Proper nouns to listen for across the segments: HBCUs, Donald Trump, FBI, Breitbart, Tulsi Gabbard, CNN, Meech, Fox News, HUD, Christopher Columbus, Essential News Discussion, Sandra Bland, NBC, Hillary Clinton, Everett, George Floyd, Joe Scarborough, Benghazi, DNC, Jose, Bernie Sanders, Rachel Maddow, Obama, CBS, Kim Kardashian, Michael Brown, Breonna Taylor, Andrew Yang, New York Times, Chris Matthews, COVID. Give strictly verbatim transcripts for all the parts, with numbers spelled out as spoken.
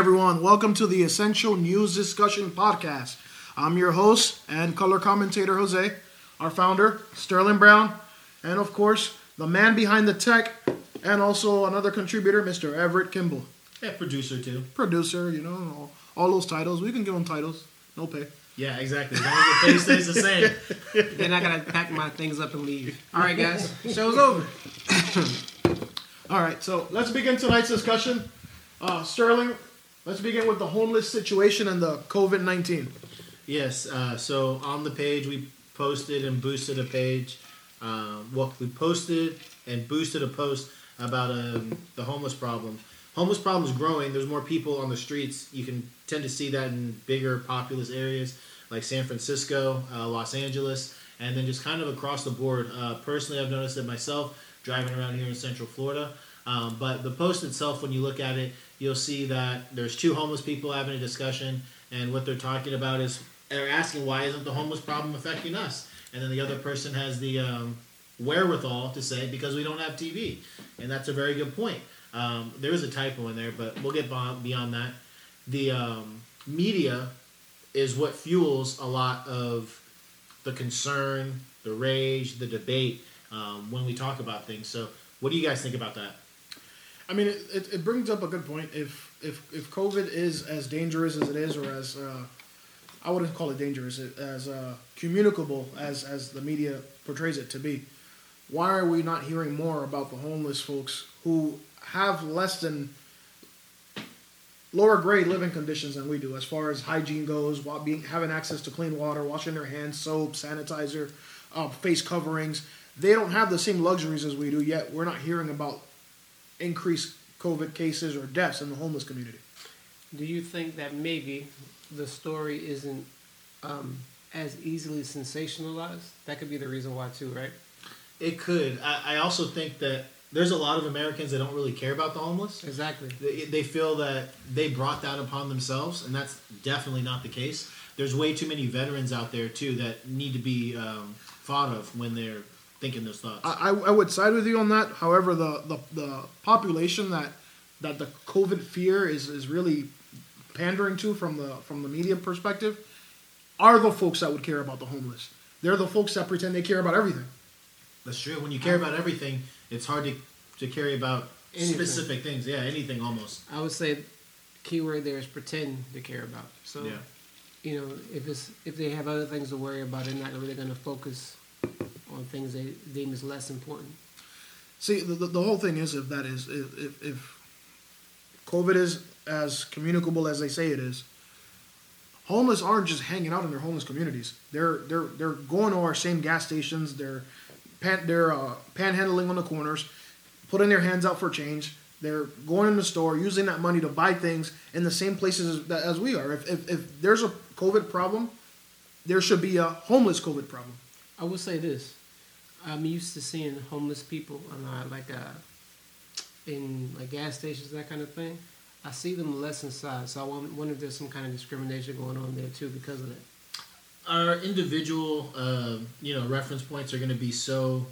Everyone, welcome to the Essential News Discussion podcast. I'm your host and color commentator Jose, our founder Sterling Brown, and of course the man behind the tech, and also another contributor, Mister Everett Kimball. Yeah, producer too. Producer, you know, all, all those titles. We can give them titles, no pay. Yeah, exactly. As long as the pay stays the same. Then I gotta pack my things up and leave. All right, guys, show's over. All right, so let's begin tonight's discussion. Uh, Sterling, let's begin with the homeless situation and the COVID nineteen. Yes, uh, so on the page we posted and boosted a page. Uh, well, we posted and boosted a post about um, the homeless problem. Homeless problem is growing. There's more people on the streets. You can tend to see that in bigger populous areas like San Francisco, uh, Los Angeles, and then just kind of across the board. Uh, personally, I've noticed it myself driving around here in Central Florida. Um, but the post itself, when you look at it, you'll see that there's two homeless people having a discussion, and what they're talking about is they're asking, why isn't the homeless problem affecting us? And then the other person has the um, wherewithal to say, because we don't have T V. And that's a very good point. Um, there is a typo in there, but we'll get beyond that. The um, media is what fuels a lot of the concern, the rage, the debate um, when we talk about things. So what do you guys think about that? I mean, it, it, it brings up a good point. If if if COVID is as dangerous as it is, or as uh, I wouldn't call it dangerous, as uh, communicable as as the media portrays it to be, why are we not hearing more about the homeless folks who have less than lower grade living conditions than we do, as far as hygiene goes, while being having access to clean water, washing their hands, soap, sanitizer, uh, face coverings? They don't have the same luxuries as we do. Yet we're not hearing about increased COVID cases or deaths in the homeless community. Do you think that maybe the story isn't um, as easily sensationalized? That could be the reason why too, right? It could. I, I also think that there's a lot of Americans that don't really care about the homeless. Exactly. They, they feel that they brought that upon themselves, and that's definitely not the case. There's way too many veterans out there too that need to be um, thought of when they're thinking those thoughts. I, I would side with you on that. However, the, the, the population that that the COVID fear is, is really pandering to from the from the media perspective are the folks that would care about the homeless. They're the folks that pretend they care about everything. That's true. When you care about everything, it's hard to, to care about anything. Specific things. Yeah, anything almost. I would say key word there is pretend to care about. So, yeah. You know, if it's if they have other things to worry about, they're not really going to focus on things they deem as less important. See, the, the, the whole thing is if that is if, if COVID is as communicable as they say it is, homeless aren't just hanging out in their homeless communities. They're they're they're going to our same gas stations. They're pan, they're uh, panhandling on the corners, putting their hands out for change. They're going in the store, using that money to buy things in the same places as, as we are. If, if if there's a COVID problem, there should be a homeless COVID problem. I will say this. I'm used to seeing homeless people a lot, like uh, in like gas stations, that kind of thing. I see them less inside, so I wonder if there's some kind of discrimination going on there too because of that. Our individual, uh, you know, reference points are going to be so,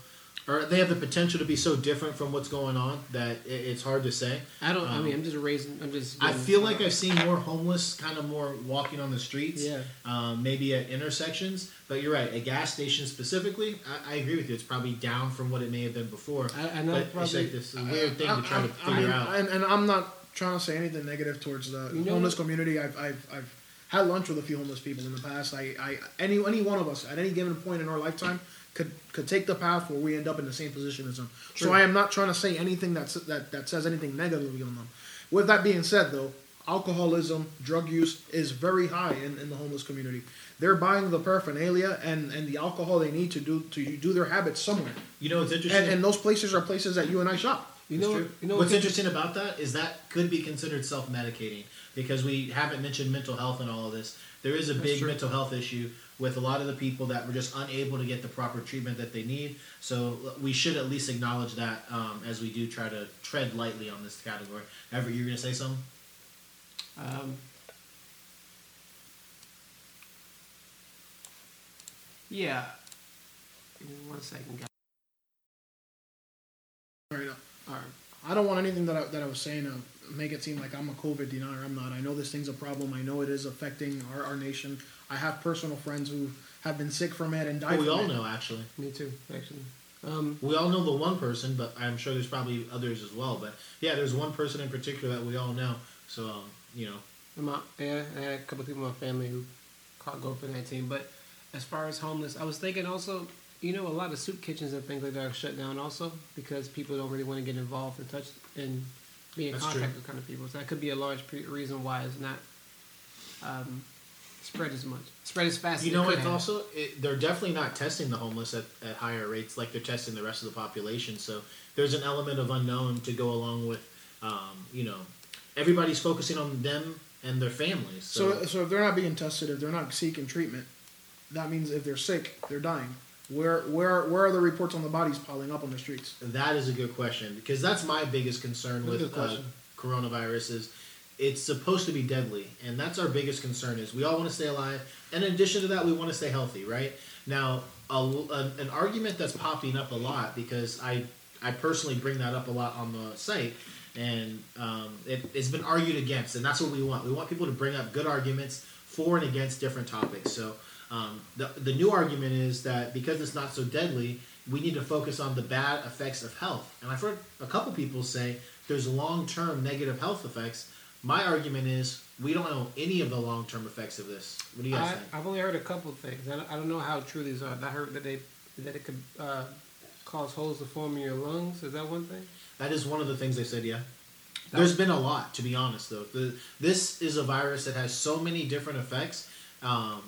or they have the potential to be so different from what's going on that it's hard to say. I don't. Um, I mean, I'm just raising. I'm just. I feel like I've seen more homeless, kind of more walking on the streets. Yeah. Um, maybe at intersections, but you're right. A gas station specifically, I, I agree with you. It's probably down from what it may have been before. I, I know. But probably, it's like this weird I, thing I, to try I, to figure I mean, out. And, and I'm not trying to say anything negative towards the you know, homeless community. I've, I've, I've had lunch with a few homeless people in the past. I, I, any, any one of us at any given point in our lifetime could could take the path where we end up in the same position as them. True. So I am not trying to say anything that's, that that says anything negatively on them. With that being said, though, alcoholism, drug use is very high in, in the homeless community. They're buying the paraphernalia and, and the alcohol they need to do to do their habits somewhere. You know, it's interesting. And, and those places are places that you and I shop. You know, you know what's interesting about that is that could be considered self-medicating because we haven't mentioned mental health in all of this. There is a big mental health issue with a lot of the people that were just unable to get the proper treatment that they need. So we should at least acknowledge that um, as we do try to tread lightly on this category. Everett, you're going to say something? Um, yeah. Give me one second, guys. All right. I don't want anything that I, that I was saying to make it seem like I'm a COVID denier. I'm not. I know this thing's a problem. I know it is affecting our, our nation. I have personal friends who have been sick from it and died well, we from it. We all know, actually. Me too, actually. Um, we all know the one person, but I'm sure there's probably others as well. But, yeah, there's one person in particular that we all know. So, um, you know. My, yeah, I had a couple of people in my family who caught COVID nineteen. But as far as homeless, I was thinking also, you know, a lot of soup kitchens and things like that are shut down also because people don't really want to get involved and touch and be in That's contact true. with kind of people. So that could be a large pre- reason why it's not um, spread as much, spread as fast. You as know, it's also it, they're definitely not testing the homeless at, at higher rates like they're testing the rest of the population. So there's an element of unknown to go along with, um, you know, everybody's focusing on them and their families. So. so, so if they're not being tested, if they're not seeking treatment, that means if they're sick, they're dying. Where, where, where are the reports on the bodies piling up on the streets? That is a good question because that's my biggest concern that's with uh, coronavirus is it's supposed to be deadly, and that's our biggest concern is we all want to stay alive, and in addition to that, we want to stay healthy, right? Now, a, a, an argument that's popping up a lot because I, I personally bring that up a lot on the site. And um, it, it's been argued against, and that's what we want. We want people to bring up good arguments for and against different topics. So um, the, the new argument is that because it's not so deadly, we need to focus on the bad effects of health. And I've heard a couple people say there's long-term negative health effects. My argument is we don't know any of the long-term effects of this. What do you guys I, think? I've only heard a couple of things. I don't, I don't know how true these are. I heard that, they, that it could uh, cause holes to form in your lungs. Is that one thing? That is one of the things they said, yeah. There's been a lot, to be honest, though. The, this is a virus that has so many different effects. Um,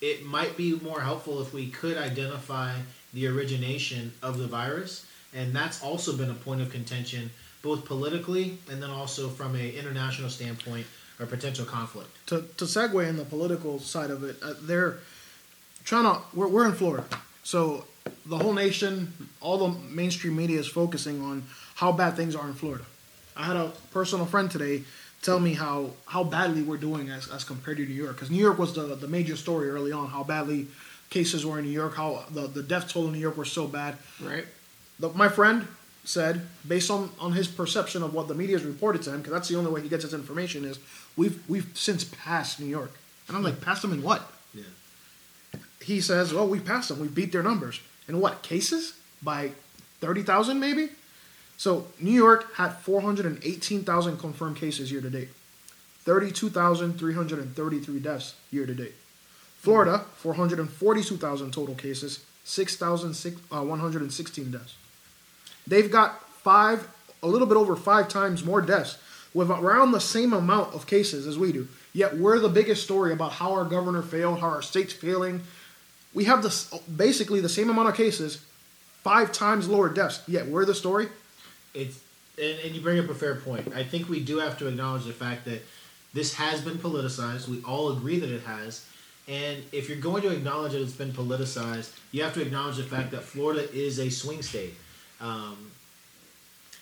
it might be more helpful if we could identify the origination of the virus, and that's also been a point of contention, both politically and then also from an international standpoint or potential conflict. To, to segue in the political side of it, uh, they're trying to. We're, we're in Florida, so the whole nation, all the mainstream media is focusing on how bad things are in Florida. I had a personal friend today tell me how, how badly we're doing as, as compared to New York. Because New York was the, the major story early on, how badly cases were in New York, how the, the death toll in New York were so bad. Right. The, my friend said, based on, on his perception of what the media has reported to him, because that's the only way he gets his information, is we've we've since passed New York. And I'm like, passed them in what? Yeah. He says, well, we passed them. We beat their numbers. In what, cases? By thirty thousand maybe? So, New York had four hundred eighteen thousand confirmed cases year-to-date. thirty-two thousand three hundred thirty-three deaths year-to-date. Florida, four hundred forty-two thousand total cases, six thousand one hundred sixteen deaths. They've got five, a little bit over five times more deaths with around the same amount of cases as we do. Yet, we're the biggest story about how our governor failed, how our state's failing. We have this, basically the same amount of cases, five times lower deaths. Yet, we're the story. It's and, and you bring up a fair point. I think we do have to acknowledge the fact that this has been politicized. We all agree that it has. And if you're going to acknowledge that it's been politicized, you have to acknowledge the fact that Florida is a swing state. Um,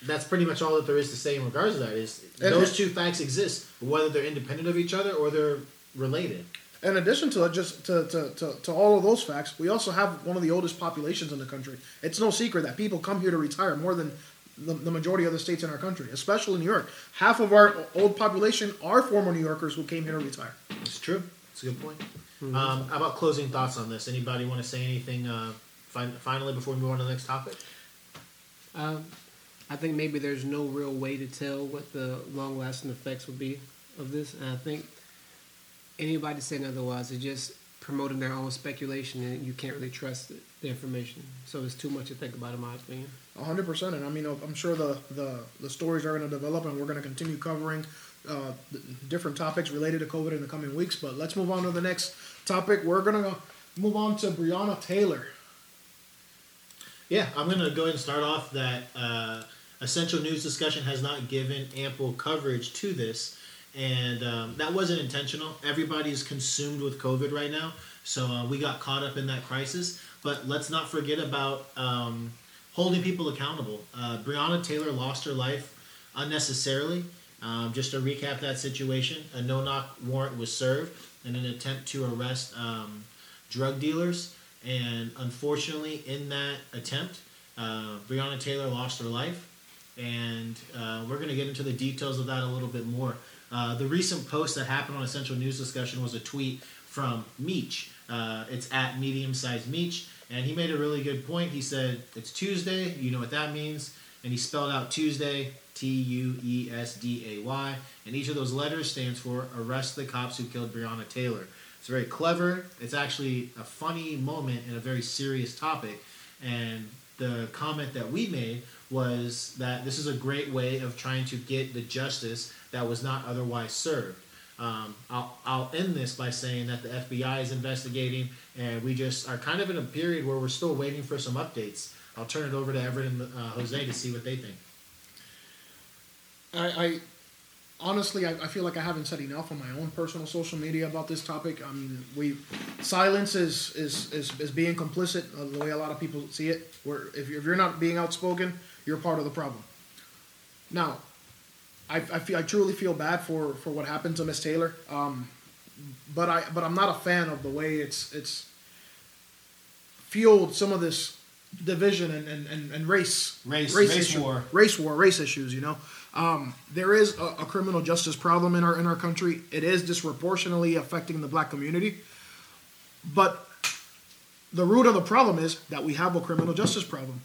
that's pretty much all that there is to say in regards to that. Is those two facts exist, whether they're independent of each other or they're related. In addition to it, just to, to, to, to all of those facts, we also have one of the oldest populations in the country. It's no secret that people come here to retire more than The, the majority of the states in our country, especially New York. Half of our old population are former New Yorkers who came here to retire. It's true. It's a good point. Mm-hmm. Um, how about closing thoughts on this? Anybody want to say anything uh, fin- finally before we move on to the next topic? Um, I think maybe there's no real way to tell what the long-lasting effects will be of this. And I think anybody saying otherwise is just promoting their own speculation, and you can't really trust it, the information. So it's too much to think about, in my opinion. one hundred percent. And I mean, I'm sure the, the, the stories are going to develop, and we're going to continue covering uh, different topics related to COVID in the coming weeks. But let's move on to the next topic. We're going to move on to Breonna Taylor. Yeah, I'm going to go ahead and start off that uh, Essential News Discussion has not given ample coverage to this. And um, that wasn't intentional. Everybody's consumed with COVID right now. So uh, we got caught up in that crisis. But let's not forget about um, holding people accountable. Uh, Breonna Taylor lost her life unnecessarily. Um, just to recap that situation, a no-knock warrant was served in an attempt to arrest um, drug dealers. And unfortunately, in that attempt, uh, Breonna Taylor lost her life. and uh, we're going to get into the details of that a little bit more. Uh, the recent post that happened on Essential News Discussion was a tweet from Meech. Uh, it's at Medium Size Meech, and he made a really good point. He said, it's Tuesday, you know what that means, and he spelled out Tuesday, T U E S D A Y, and each of those letters stands for Arrest the Cops Who Killed Breonna Taylor. It's very clever. It's actually a funny moment and a very serious topic, and the comment that we made was that this is a great way of trying to get the justice that was not otherwise served. Um, I'll, I'll end this by saying that the F B I is investigating, and we just are kind of in a period where we're still waiting for some updates. I'll turn it over to Everett and uh, Jose to see what they think. I, I honestly, I, I feel like I haven't said enough on my own personal social media about this topic. I mean, we silence is is, is, is being complicit uh, the way a lot of people see it. Where if you're, if you're not being outspoken, you're part of the problem. Now, I, I feel I truly feel bad for, for what happened to Miss Taylor, um, but I but I'm not a fan of the way it's it's fueled some of this division and, and, and race race race, race war race war race issues. You know, um, there is a, a criminal justice problem in our in our country. It is disproportionately affecting the black community, but the root of the problem is that we have a criminal justice problem.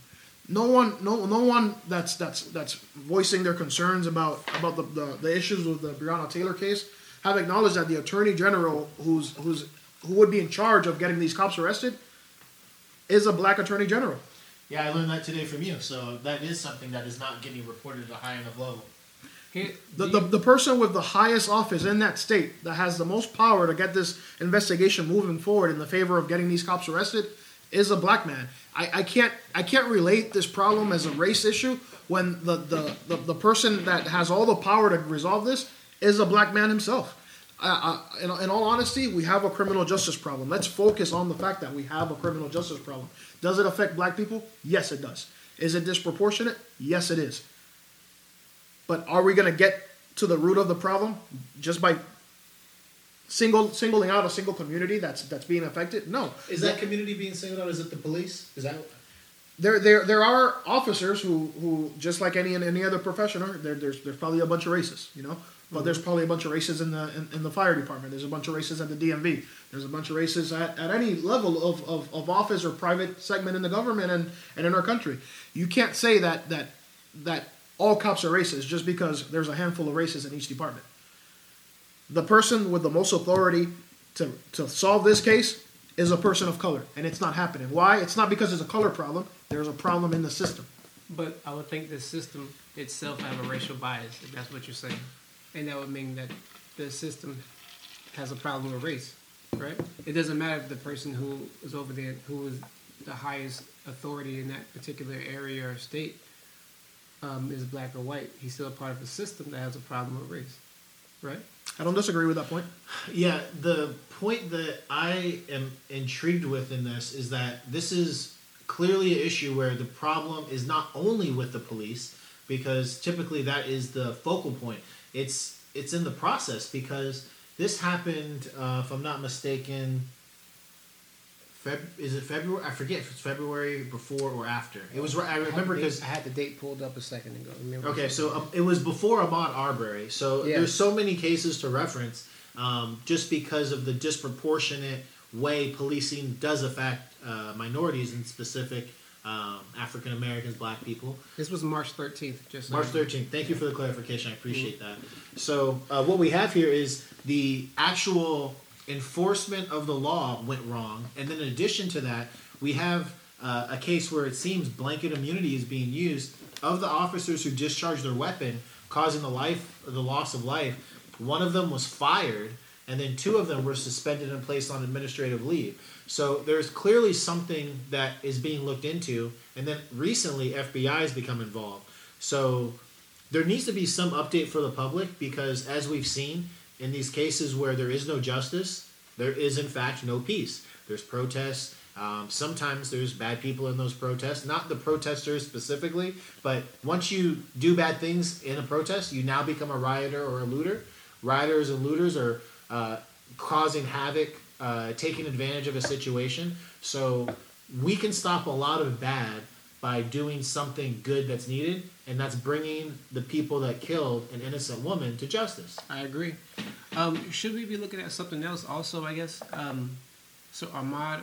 No one, no, no one that's that's that's voicing their concerns about about the, the, the issues with the Breonna Taylor case have acknowledged that the Attorney General, who's who's who would be in charge of getting these cops arrested, is a black Attorney General. Yeah, I learned that today from you. So that is something that is not getting reported at a high enough level. He, the, the the person with the highest office in that state that has the most power to get this investigation moving forward in the favor of getting these cops arrested is a black man. I, I can't I can't relate this problem as a race issue when the, the, the, the person that has all the power to resolve this is a black man himself. Uh, uh, in, in all honesty, we have a criminal justice problem. Let's focus on the fact that we have a criminal justice problem. Does it affect black people? Yes, it does. Is it disproportionate? Yes, it is. But are we going to get to the root of the problem just by Single singling out a single community that's that's being affected? No. Is that, that community being singled out? Is it the police? Is that there? There there are officers who, who just like any any other profession, there there's there's probably a bunch of racists, you know. But mm-hmm. There's probably a bunch of racists in the in, in the fire department. There's a bunch of racists at the D M V. There's a bunch of racists at, at any level of, of, of office or private segment in the government and, and in our country. You can't say that that that all cops are racist just because there's a handful of racists in each department. The person with the most authority to, to solve this case is a person of color, and it's not happening. Why? It's not because it's a color problem. There's a problem in the system. But I would think the system itself have a racial bias, if that's what you're saying. And that would mean that the system has a problem with race, right? It doesn't matter if the person who is over there, who is the highest authority in that particular area or state, um, is black or white. He's still a part of a system that has a problem with race, right? I don't disagree with that point. Yeah, the point that I am intrigued with in this is that this is clearly an issue where the problem is not only with the police, because typically that is the focal point. It's it's in the process, because this happened, uh, if I'm not mistaken, Feb- is it February? I forget if it's February before or after. It was. I remember because I had the date pulled up a second ago. Remember okay, so um, it was before Ahmaud Arbery. So yeah. There's so many cases to reference, um, just because of the disproportionate way policing does affect uh, minorities in specific um, African Americans, black people. This was March thirteenth. Just March thirteenth. Thank you for the clarification. I appreciate mm-hmm. that. So uh, what we have here is the actual enforcement of the law went wrong, and then in addition to that, we have uh, a case where it seems blanket immunity is being used of the officers who discharged their weapon, causing the life, the loss of life. One of them was fired, and then two of them were suspended and placed on administrative leave. So there's clearly something that is being looked into, and then recently F B I has become involved. So there needs to be some update for the public, because as we've seen, in these cases where there is no justice, there is in fact no peace. There's protests. Um, sometimes there's bad people in those protests. Not the protesters specifically, but once you do bad things in a protest, you now become a rioter or a looter. Rioters and looters are uh, causing havoc, uh, taking advantage of a situation. So we can stop a lot of bad by doing something good that's needed, and that's bringing the people that killed an innocent woman to justice. I agree. Um, should we be looking at something else also, I guess? Um, so Ahmaud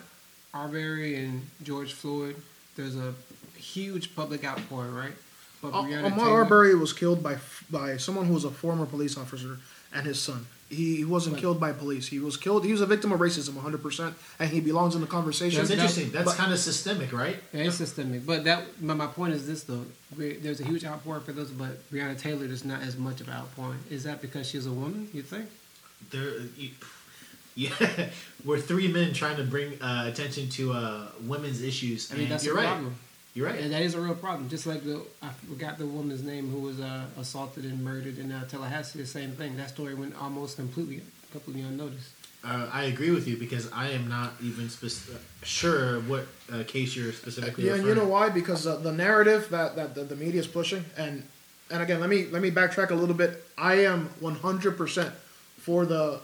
Arbery and George Floyd, there's a huge public outpouring, right? But oh, Ahmaud Taylor, Arbery was killed by by someone who was a former police officer and his son. He wasn't killed by police. He was killed. He was a victim of racism, one hundred percent, and he belongs in the conversation. That's interesting. That's kind of systemic, right? Yeah, it's systemic. But that, but my point is this, though. There's a huge outpouring for those, but Breonna Taylor, there's not as much of an outpouring. Is that because she's a woman, you think? There, you, yeah. We're three men trying to bring uh, attention to uh, women's issues. I mean, that's a problem. You're right. And that is a real problem. Just like the, I forgot the woman's name who was uh, assaulted and murdered in uh, Tallahassee, the same thing. That story went almost completely completely unnoticed. Uh, I agree with you because I am not even spec- sure what uh, case you're specifically referring to. Yeah, you know why? Because uh, the narrative that, that the, the media is pushing, and and again, let me let me backtrack a little bit. I am one hundred percent for the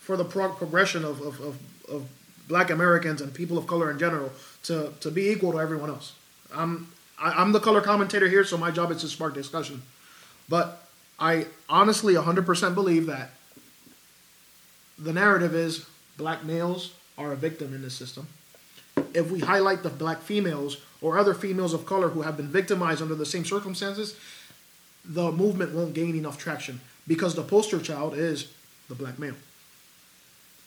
for the pro- progression of, of, of, of Black Americans and people of color in general to, to be equal to everyone else. I'm I, I'm the color commentator here, so my job is to spark discussion. But I honestly one hundred percent believe that the narrative is black males are a victim in this system. If we highlight the black females or other females of color who have been victimized under the same circumstances, the movement won't gain enough traction because the poster child is the black male.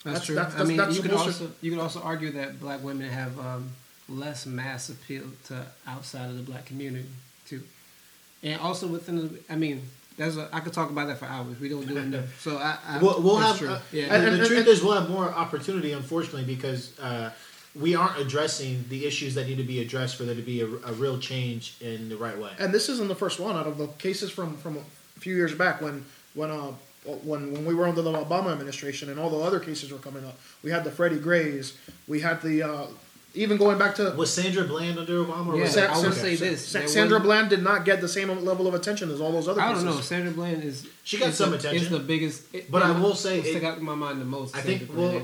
That's, that's true. That's, that's, I mean, that's you, could also, you could also argue that black women have... Um, less mass appeal to outside of the black community too, and also within the. I mean, that's a, I could talk about that for hours. We don't do enough, so I, I we'll, we'll have. Uh, yeah, and, and, and the truth is, we'll have more opportunity, unfortunately, because uh, we aren't addressing the issues that need to be addressed for there to be a, a real change in the right way. And this isn't the first one out of the cases from, from a few years back when when uh when when we were under the Obama administration and all the other cases were coming up. We had the Freddie Grays. We had the. Uh, Even going back to... Was Sandra Bland under Obama? Or yeah, was I would say this. Sandra Bland did not get the same level of attention as all those other people. I don't know. Sandra Bland is... She got some attention. It's the biggest... But I will say... It stuck out in my mind the most. I think, well,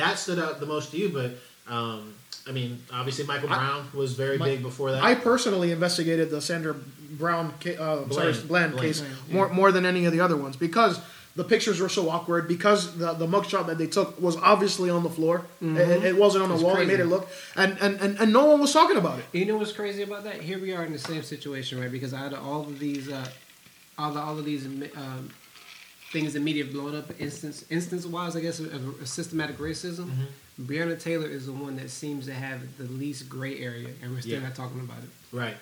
that stood out the most to you, but... Um, I mean, obviously Michael Brown was very big before that. I personally investigated the Sandra Brown... Uh, sorry, Bland case more more than any of the other ones because... The pictures were so awkward because the the mugshot that they took was obviously on the floor. Mm-hmm. It, it wasn't on the wall. Crazy. It made it look, and, and, and, and no one was talking about it. You know what's crazy about that? Here we are in the same situation, right? Because out of all of these, uh, all, the, all of these um, things the media have blown up, instance instance wise, I guess, of, of systematic racism. Mm-hmm. Breonna Taylor is the one that seems to have the least gray area, and we're still yeah. not talking about it, right?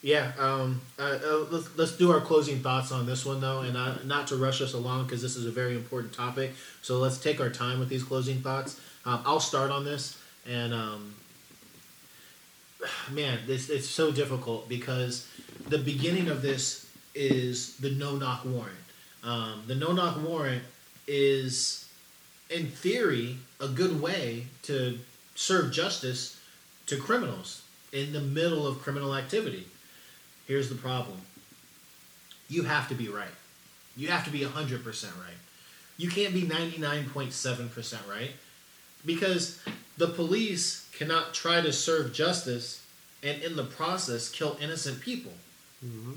Yeah, um, uh, uh, let's, let's do our closing thoughts on this one, though, and uh, not to rush us along because this is a very important topic. So let's take our time with these closing thoughts. Um, I'll start on this, and um, man, this, it's so difficult because the beginning of this is the no-knock warrant. Um, the no-knock warrant is, in theory, a good way to serve justice to criminals in the middle of criminal activity. Here's the problem. You have to be right. You have to be one hundred percent right. You can't be ninety-nine point seven percent right because the police cannot try to serve justice and in the process kill innocent people. Mm-hmm.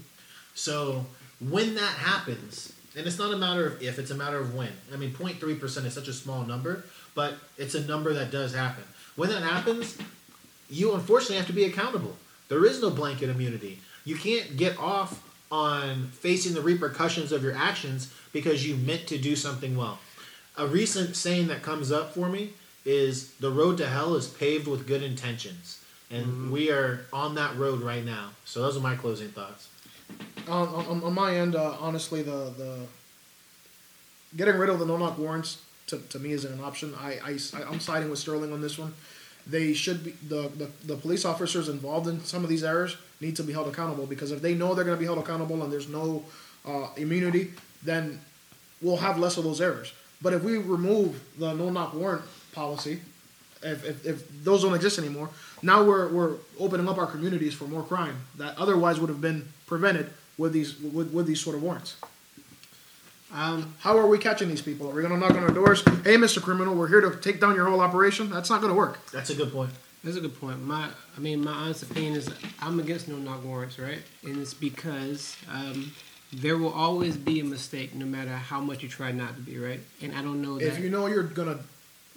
So when that happens, and it's not a matter of if, it's a matter of when. I mean, zero point three percent is such a small number, but it's a number that does happen. When that happens, you unfortunately have to be accountable. There is no blanket immunity. You can't get off on facing the repercussions of your actions because you meant to do something well. A recent saying that comes up for me is the road to hell is paved with good intentions. And mm-hmm. we are on that road right now. So those are my closing thoughts. On, on, on my end, uh, honestly, the, the getting rid of the no-knock warrants to, to me isn't an option. I, I, I'm siding with Sterling on this one. They should be the, the the police officers involved in some of these errors need to be held accountable because if they know they're going to be held accountable and there's no uh, immunity, then we'll have less of those errors. But if we remove the no-knock warrant policy, if, if if those don't exist anymore, now we're we're opening up our communities for more crime that otherwise would have been prevented with these with, with these sort of warrants. Um, how are we catching these people? Are we going to knock on our doors? Hey, Mister Criminal, we're here to take down your whole operation. That's not going to work. That's a good point. That's a good point. My, I mean, my honest opinion is I'm against no-knock warrants, right? And it's because um, there will always be a mistake, no matter how much you try not to be, right? And I don't know that. If you know you're gonna,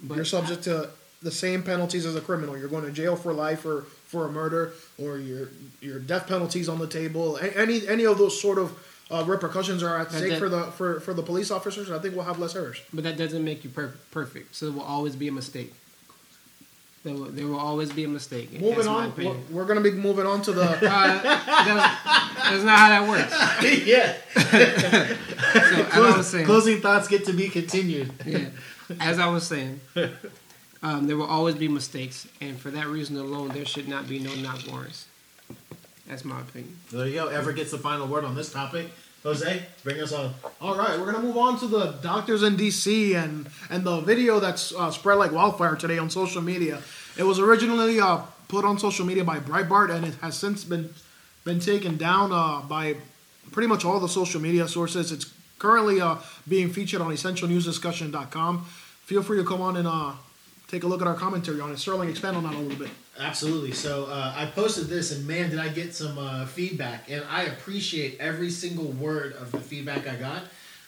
but you're subject I, to the same penalties as a criminal. You're going to jail for life, or for a murder, or your your death penalties on the table. Any any of those sort of uh, repercussions are at stake for the for, for the police officers. I think we'll have less errors. But that doesn't make you per- perfect. So there will always be a mistake. There will, there will always be a mistake. Moving that's on, we're, we're going to be moving on to the. Uh, that's, that's not how that works. Yeah. So, as Close, I was saying, closing thoughts get to be continued. Yeah, as I was saying, um, there will always be mistakes, and for that reason alone, there should not be no-knock warrants. That's my opinion. There you go. Everett gets the final word on this topic. Jose, bring us on. All right, we're going to move on to the doctors in D C and, and the video that's uh, spread like wildfire today on social media. It was originally uh, put on social media by Breitbart, and it has since been been taken down uh, by pretty much all the social media sources. It's currently uh, being featured on essential news discussion dot com. Feel free to come on and uh, take a look at our commentary on it. Sterling, expand on that a little bit. Absolutely. So uh, I posted this, and man, did I get some uh, feedback. And I appreciate every single word of the feedback I got.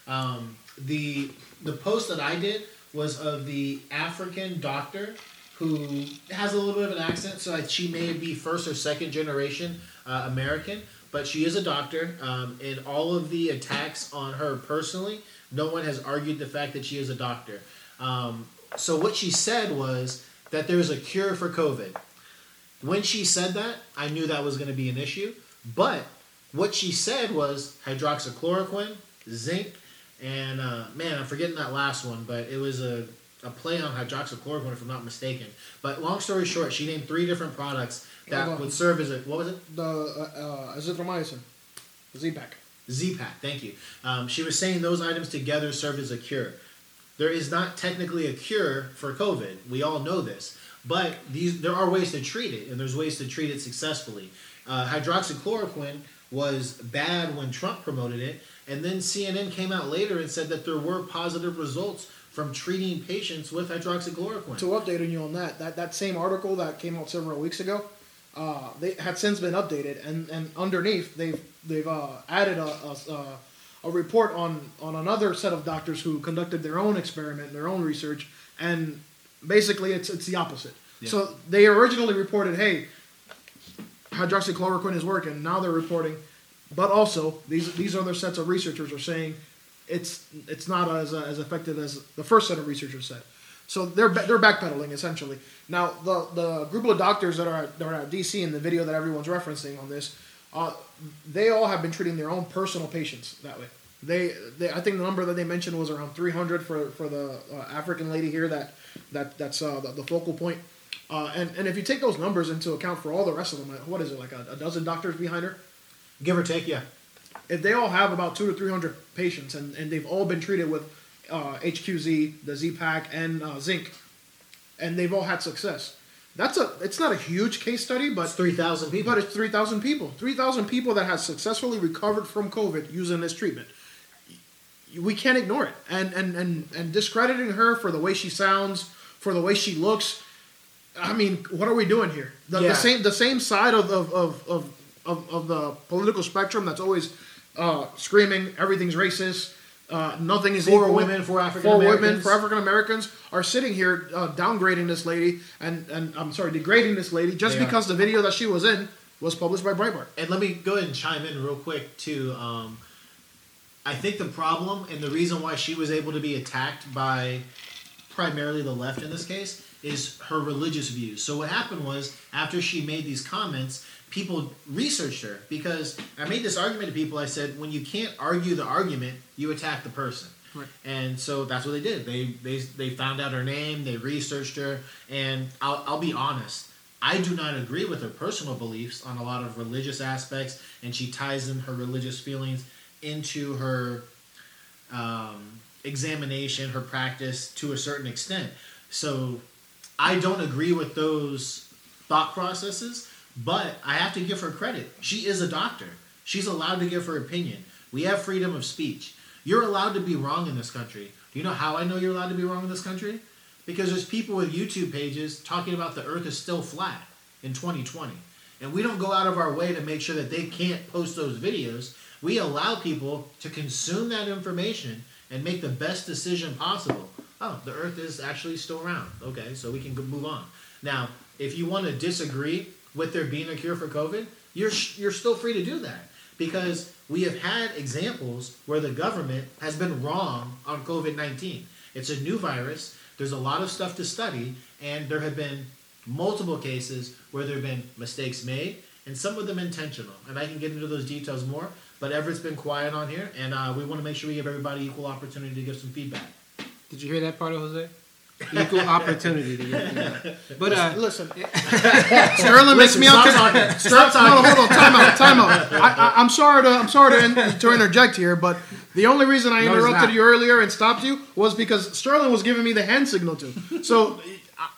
Um, the the post that I did was of the African doctor who has a little bit of an accent. So I, she may be first or second generation uh, American, but she is a doctor. Um, and all of the attacks on her personally, no one has argued the fact that she is a doctor. Um, so what she said was that there is a cure for COVID. When she said that, I knew that was going to be an issue. But what she said was hydroxychloroquine, zinc, and uh, man, I'm forgetting that last one, but it was a, a play on hydroxychloroquine, if I'm not mistaken. But long story short, she named three different products that would serve as a, what was it? The uh, uh, azithromycin, Z-Pack. Z-Pack, thank you. Um, she was saying those items together served as a cure. There is not technically a cure for COVID. We all know this. But these, there are ways to treat it, and there's ways to treat it successfully. Uh, hydroxychloroquine was bad when Trump promoted it, and then C N N came out later and said that there were positive results from treating patients with hydroxychloroquine. So updating you on that, that, that same article that came out several weeks ago, uh, they had since been updated, and, and underneath they've they've uh, added a, a, a report on, on another set of doctors who conducted their own experiment, their own research, and basically, it's it's the opposite. Yeah. So they originally reported, hey, hydroxychloroquine is working. Now they're reporting, but also these these other sets of researchers are saying it's it's not as uh, as effective as the first set of researchers said. So they're they're backpedaling essentially. Now the the group of doctors that are that are at D C in the video that everyone's referencing on this, uh, they all have been treating their own personal patients that way. They, they, I think the number that they mentioned was around three hundred for for the uh, African lady here that that that's uh, the, the focal point. Uh, and and if you take those numbers into account for all the rest of them, what is it like a, a dozen doctors behind her, give or take? Yeah. If they all have about two to three hundred patients, and, and they've all been treated with uh, H Q Z, the Z-Pack, and uh, zinc, and they've all had success. That's a it's not a huge case study, but it's three thousand people. But it's three thousand people, three thousand people that have successfully recovered from COVID using this treatment. We can't ignore it, and and, and and discrediting her for the way she sounds, for the way she looks. I mean, what are we doing here? The, yeah. the same the same side of of, of, of, of, of the political spectrum that's always uh, screaming everything's racist, uh, nothing is for equal. Women, for African for women, for African Americans are sitting here uh, downgrading this lady, and, and I'm sorry, degrading this lady just they because are. The video that she was in was published by Breitbart. And let me go ahead and chime in real quick to. Um, I think the problem and the reason why she was able to be attacked by primarily the left in this case is her religious views. So what happened was after she made these comments, people researched her because I made this argument to people. I said, when you can't argue the argument, you attack the person. Right. And so that's what they did. They they they found out her name. They researched her. And I'll, I'll be honest. I do not agree with her personal beliefs on a lot of religious aspects. And she ties in her religious feelings into her um, examination, her practice to a certain extent. So I don't agree with those thought processes, but I have to give her credit. She is a doctor. She's allowed to give her opinion. We have freedom of speech. You're allowed to be wrong in this country. Do you know how I know you're allowed to be wrong in this country? Because there's people with YouTube pages talking about the earth is still flat in twenty twenty. And we don't go out of our way to make sure that they can't post those videos. We allow people to consume that information and make the best decision possible. Oh, the earth is actually still round. Okay, so we can move on. Now, if you want to disagree with there being a cure for COVID, you're, you're still free to do that. Because we have had examples where the government has been wrong on COVID nineteen. It's a new virus. There's a lot of stuff to study. And there have been multiple cases where there have been mistakes made, and some of them intentional. And I can get into those details more. But Everett's been quiet on here, and uh, we want to make sure we give everybody equal opportunity to give some feedback. Did you hear that part of Jose? Equal opportunity to give feedback. But uh, listen, Sterling makes me stop up. Talking. Stop talking. No, hold on. Time out. Time out. I, I, I'm sorry to I'm sorry to, in, to interject here, but the only reason I interrupted no, you earlier and stopped you was because Sterling was giving me the hand signal to. So.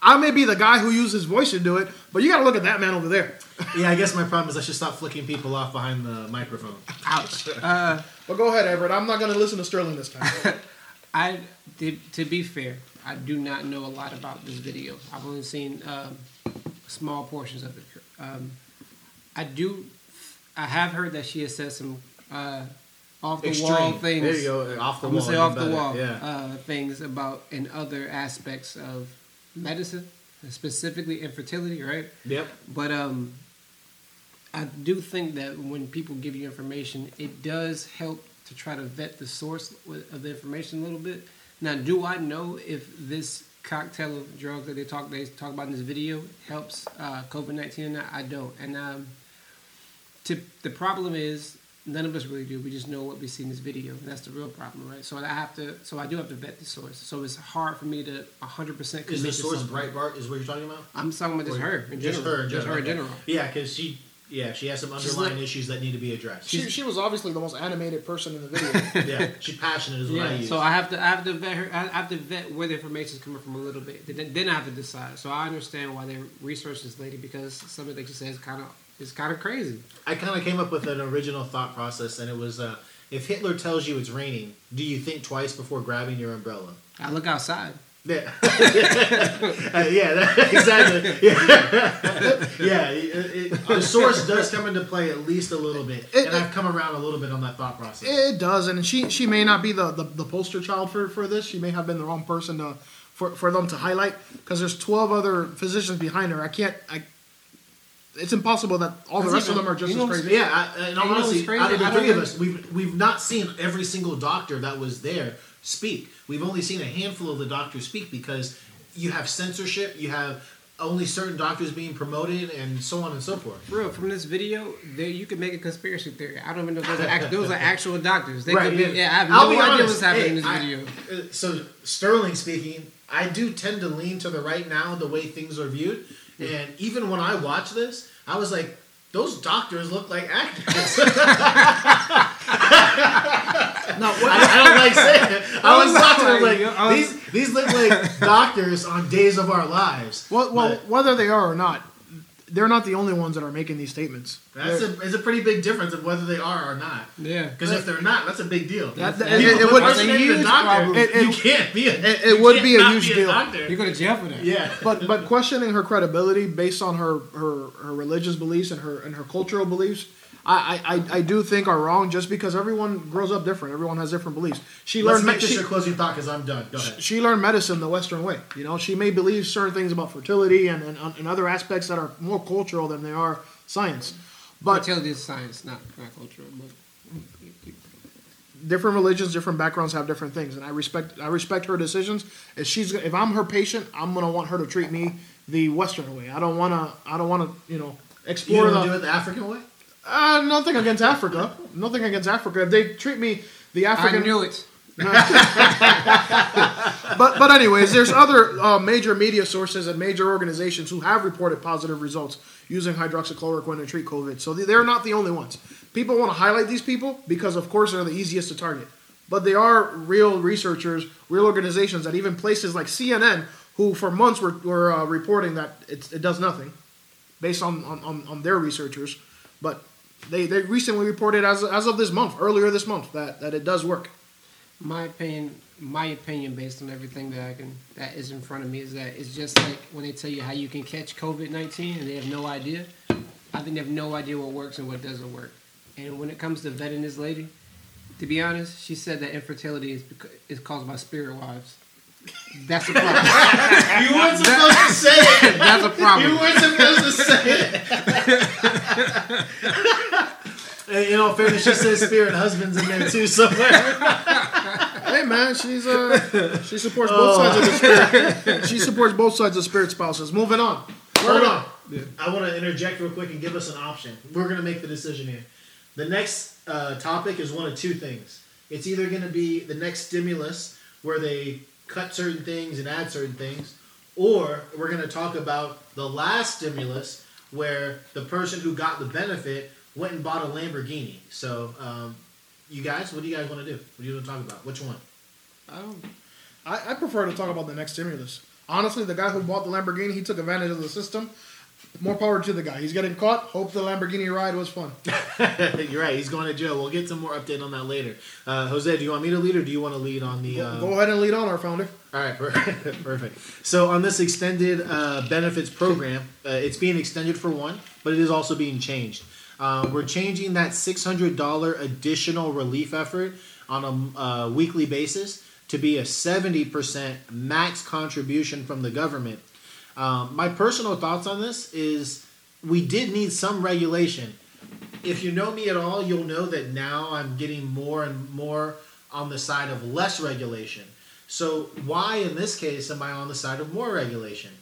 I may be the guy who uses voice to do it, but you got to look at that man over there. Yeah, I guess my problem is I should stop flicking people off behind the microphone. Ouch. Uh, well, go ahead, Everett. I'm not going to listen to Sterling this time. I, to be fair, I do not know a lot about this video. I've only seen um, small portions of it. Um, I do. I have heard that she has said some uh, off the Extreme. wall things. There you go. Off the I'm wall. I'm going to say off the wall yeah. uh, things about and other aspects of medicine, specifically infertility, right? Yep. But um, I do think that when people give you information, it does help to try to vet the source of the information a little bit. Now, do I know if this cocktail of drugs that they talk they talk about in this video helps uh, COVID nineteen or not? I don't. And um, to, the problem is none of us really do. We just know what we see in this video. And that's the real problem, right? So I have to. So I do have to vet the source. So it's hard for me to one hundred percent commit. Is the source Breitbart? Is what you're talking about? I'm talking about just her in general. Just her in general. Just her in general. Yeah, because she, yeah, she has some underlying like, issues that need to be addressed. She, she was obviously the most animated person in the video. Yeah, she's passionate is what yeah, I use. So I have to, I have to vet her. I have to vet where the information is coming from a little bit. Then, then I have to decide. So I understand why they researched this lady, because something that she says kind of. It's kind of crazy. I kind of came up with an original thought process, and it was, uh, if Hitler tells you it's raining, do you think twice before grabbing your umbrella? I look outside. Yeah. uh, yeah, that, exactly. Yeah, yeah it, it, the source does come into play at least a little bit, it, and it, I've come around a little bit on that thought process. It does, and she, she may not be the, the, the poster child for, for this. She may have been the wrong person to for, for them to highlight, because there's twelve other physicians behind her. I can't... I, It's impossible that all the rest of them are just as crazy. Yeah, I, and honestly, out of the three of us, we've we've not seen every single doctor that was there speak. We've only seen a handful of the doctors speak, because you have censorship, you have only certain doctors being promoted, and so on and so forth. Real from this video, there you could make a conspiracy theory. I don't even know if those are act, those are actual doctors. They right, could be, yeah. yeah, I have I'll no idea honest. what's happening hey, in this I, video. Uh, so Sterling speaking, I do tend to lean to the right now, the way things are viewed. And even when I watched this, I was like, those doctors look like actors. No, what? I, I don't like saying it. I was watching like, like these these look like doctors on Days of Our Lives. Well, well whether they are or not, they're not the only ones that are making these statements. That's a, it's a pretty big difference of whether they are or not. Yeah. Because if they're not, that's a big deal. That, that, People, it, it would be a huge doctor. It, it, you can't be a It, it would be a huge be a deal. Doctor. You go to jail for that. Yeah. But but questioning her credibility based on her, her, her religious beliefs and her and her cultural beliefs, I, I I do think are wrong, just because everyone grows up different. Everyone has different beliefs. She Let's learned make this she, your closing thought because I'm done. Go ahead. She learned medicine the Western way. You know, she may believe certain things about fertility and, and, and other aspects that are more cultural than they are science. But fertility is science, not, not cultural. But different religions, different backgrounds have different things, and I respect I respect her decisions. If she's if I'm her patient, I'm gonna want her to treat me the Western way. I don't wanna I don't wanna you know explore you don't the, do it the African way. Uh, nothing against Africa. Nothing against Africa. If they treat me the African... I knew it. but, but anyways, there's other uh, major media sources and major organizations who have reported positive results using hydroxychloroquine to treat COVID. So they're not the only ones. People want to highlight these people because, of course, they're the easiest to target. But they are real researchers, real organizations that even places like C N N, who for months were, were uh, reporting that it's, it does nothing based on, on, on their researchers. But... They they recently reported as as of this month, earlier this month, that, that it does work. My opinion, my opinion, based on everything that I can, that is in front of me, is that it's just like when they tell you how you can catch COVID nineteen and they have no idea. I think they have no idea what works and what doesn't work. And when it comes to vetting this lady, to be honest, she said that infertility is because, is caused by spirit wives. That's a problem. You weren't supposed that, to say it. That's a problem. You weren't supposed to say it. In all fairness, she says spirit husbands in there too somewhere. Hey man, she's uh, she supports both oh. sides of the spirit. She supports both sides of spirit spouses. Moving on. Hold on. Yeah. I want to interject real quick and give us an option. We're going to make the decision here. The next uh, topic is one of two things. It's either going to be the next stimulus where they cut certain things and add certain things, or we're going to talk about the last stimulus where the person who got the benefit went and bought a Lamborghini. So, um, you guys, what do you guys want to do? What do you want to talk about? Which one? I don't, I, I prefer to talk about the next stimulus. Honestly, the guy who bought the Lamborghini, he took advantage of the system. More power to the guy. He's getting caught. Hope the Lamborghini ride was fun. You're right. He's going to jail. We'll get some more update on that later. Uh, Jose, do you want me to lead or do you want to lead on the... Uh... Go ahead and lead on, our founder. All right. Perfect. So on this extended uh, benefits program, uh, it's being extended for one, but it is also being changed. Uh, we're changing that six hundred dollars additional relief effort on a uh, weekly basis to be a seventy percent max contribution from the government. Um, my personal thoughts on this is we did need some regulation. If you know me at all, you'll know that now I'm getting more and more on the side of less regulation. So why in this case am I on the side of more regulation?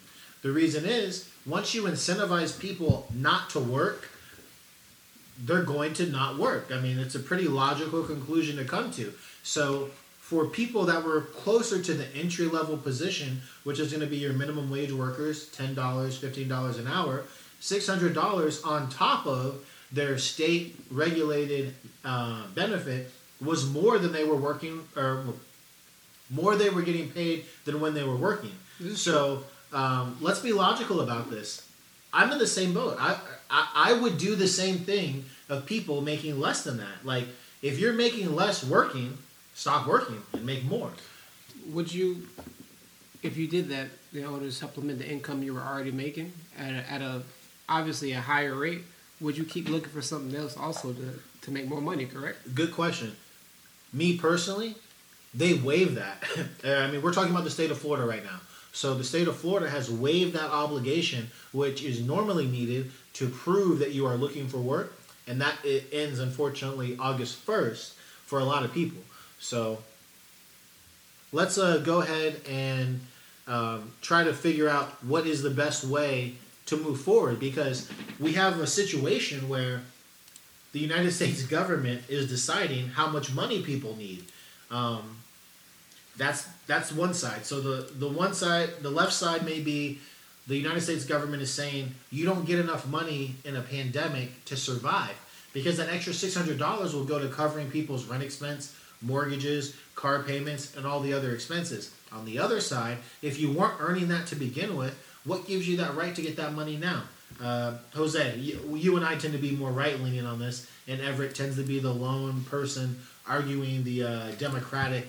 The reason is once you incentivize people not to work, they're going to not work. I mean, it's a pretty logical conclusion to come to. So for people that were closer to the entry-level position, which is going to be your minimum wage workers, ten dollars, fifteen dollars an hour, six hundred dollars on top of their state-regulated uh, benefit was more than they were working, or more they were getting paid than when they were working. So um, let's be logical about this. I'm in the same boat. I, I I would do the same thing of people making less than that. Like if you're making less working, stop working and make more. Would you, if you did that, in order to supplement the income you were already making at a, at a obviously a higher rate, would you keep looking for something else also to, to make more money, correct? Good question. Me personally, they waived that. I mean, we're talking about the state of Florida right now. So the state of Florida has waived that obligation, which is normally needed to prove that you are looking for work. And that it ends, unfortunately, August first for a lot of people. So let's uh, go ahead and um, try to figure out what is the best way to move forward, because we have a situation where the United States government is deciding how much money people need. Um, that's that's one side. So the, the one side, the left side may be the United States government is saying you don't get enough money in a pandemic to survive because that extra six hundred dollars will go to covering people's rent expense, mortgages, car payments, and all the other expenses. On the other side, if you weren't earning that to begin with, what gives you that right to get that money now? Uh, Jose, you, you and I tend to be more right-leaning on this, and Everett tends to be the lone person arguing the uh, Democratic,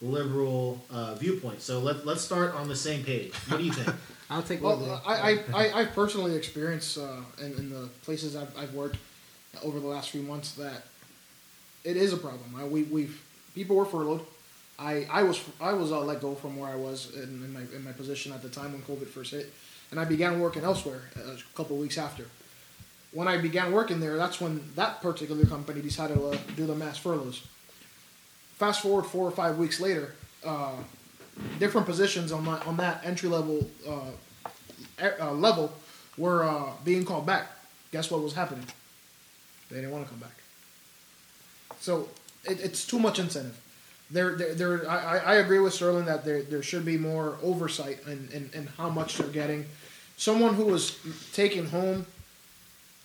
liberal uh, viewpoint. So let, let's start on the same page. What do you think? I'll take well, one. I, I, I personally experienced uh, in, in the places I've, I've worked over the last few months that it is a problem. I, we we've people were furloughed. I, I was I was uh, let go from where I was in, in my in my position at the time when COVID first hit, and I began working elsewhere a couple of weeks after. When I began working there, that's when that particular company decided to uh, do the mass furloughs. Fast forward four or five weeks later, uh, different positions on my, on that entry level uh, uh, level were uh, being called back. Guess what was happening? They didn't want to come back. So it, it's too much incentive. There, there, there. I, I agree with Sterling that there, there should be more oversight in, in, in how much they're getting. Someone who is taking home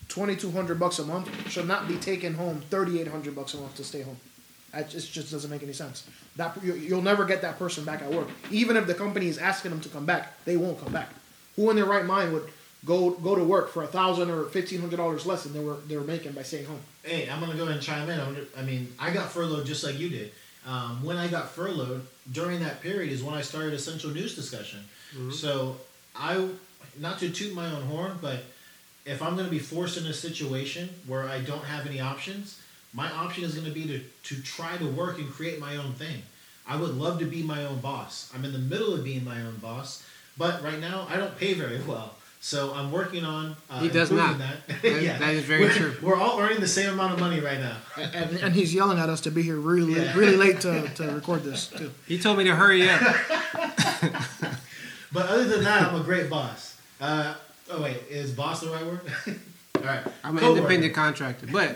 twenty-two hundred bucks a month should not be taking home thirty-eight hundred bucks a month to stay home. That just, just doesn't make any sense. That you, you'll never get that person back at work. Even if the company is asking them to come back, they won't come back. Who in their right mind would go go to work for a thousand or fifteen hundred dollars less than they were they were making by staying home? Hey, I'm gonna go ahead and chime in. I'm, I mean, I got furloughed just like you did, Um, when I got furloughed, during that period is when I started Essential News Discussion. Mm-hmm. So I, not to toot my own horn, but if I'm going to be forced in a situation where I don't have any options, my option is going to be to, to try to work and create my own thing. I would love to be my own boss. I'm in the middle of being my own boss, but right now I don't pay very well. So I'm working on uh, he does improving not. that. That, yeah. that is very we're, true. We're all earning the same amount of money right now. And, and he's yelling at us to be here really, yeah. really late to, to record this, too. He told me to hurry up. But other than that, I'm a great boss. Uh, oh, wait. Is boss the right word? All right. I'm an Co-worker. independent contractor. But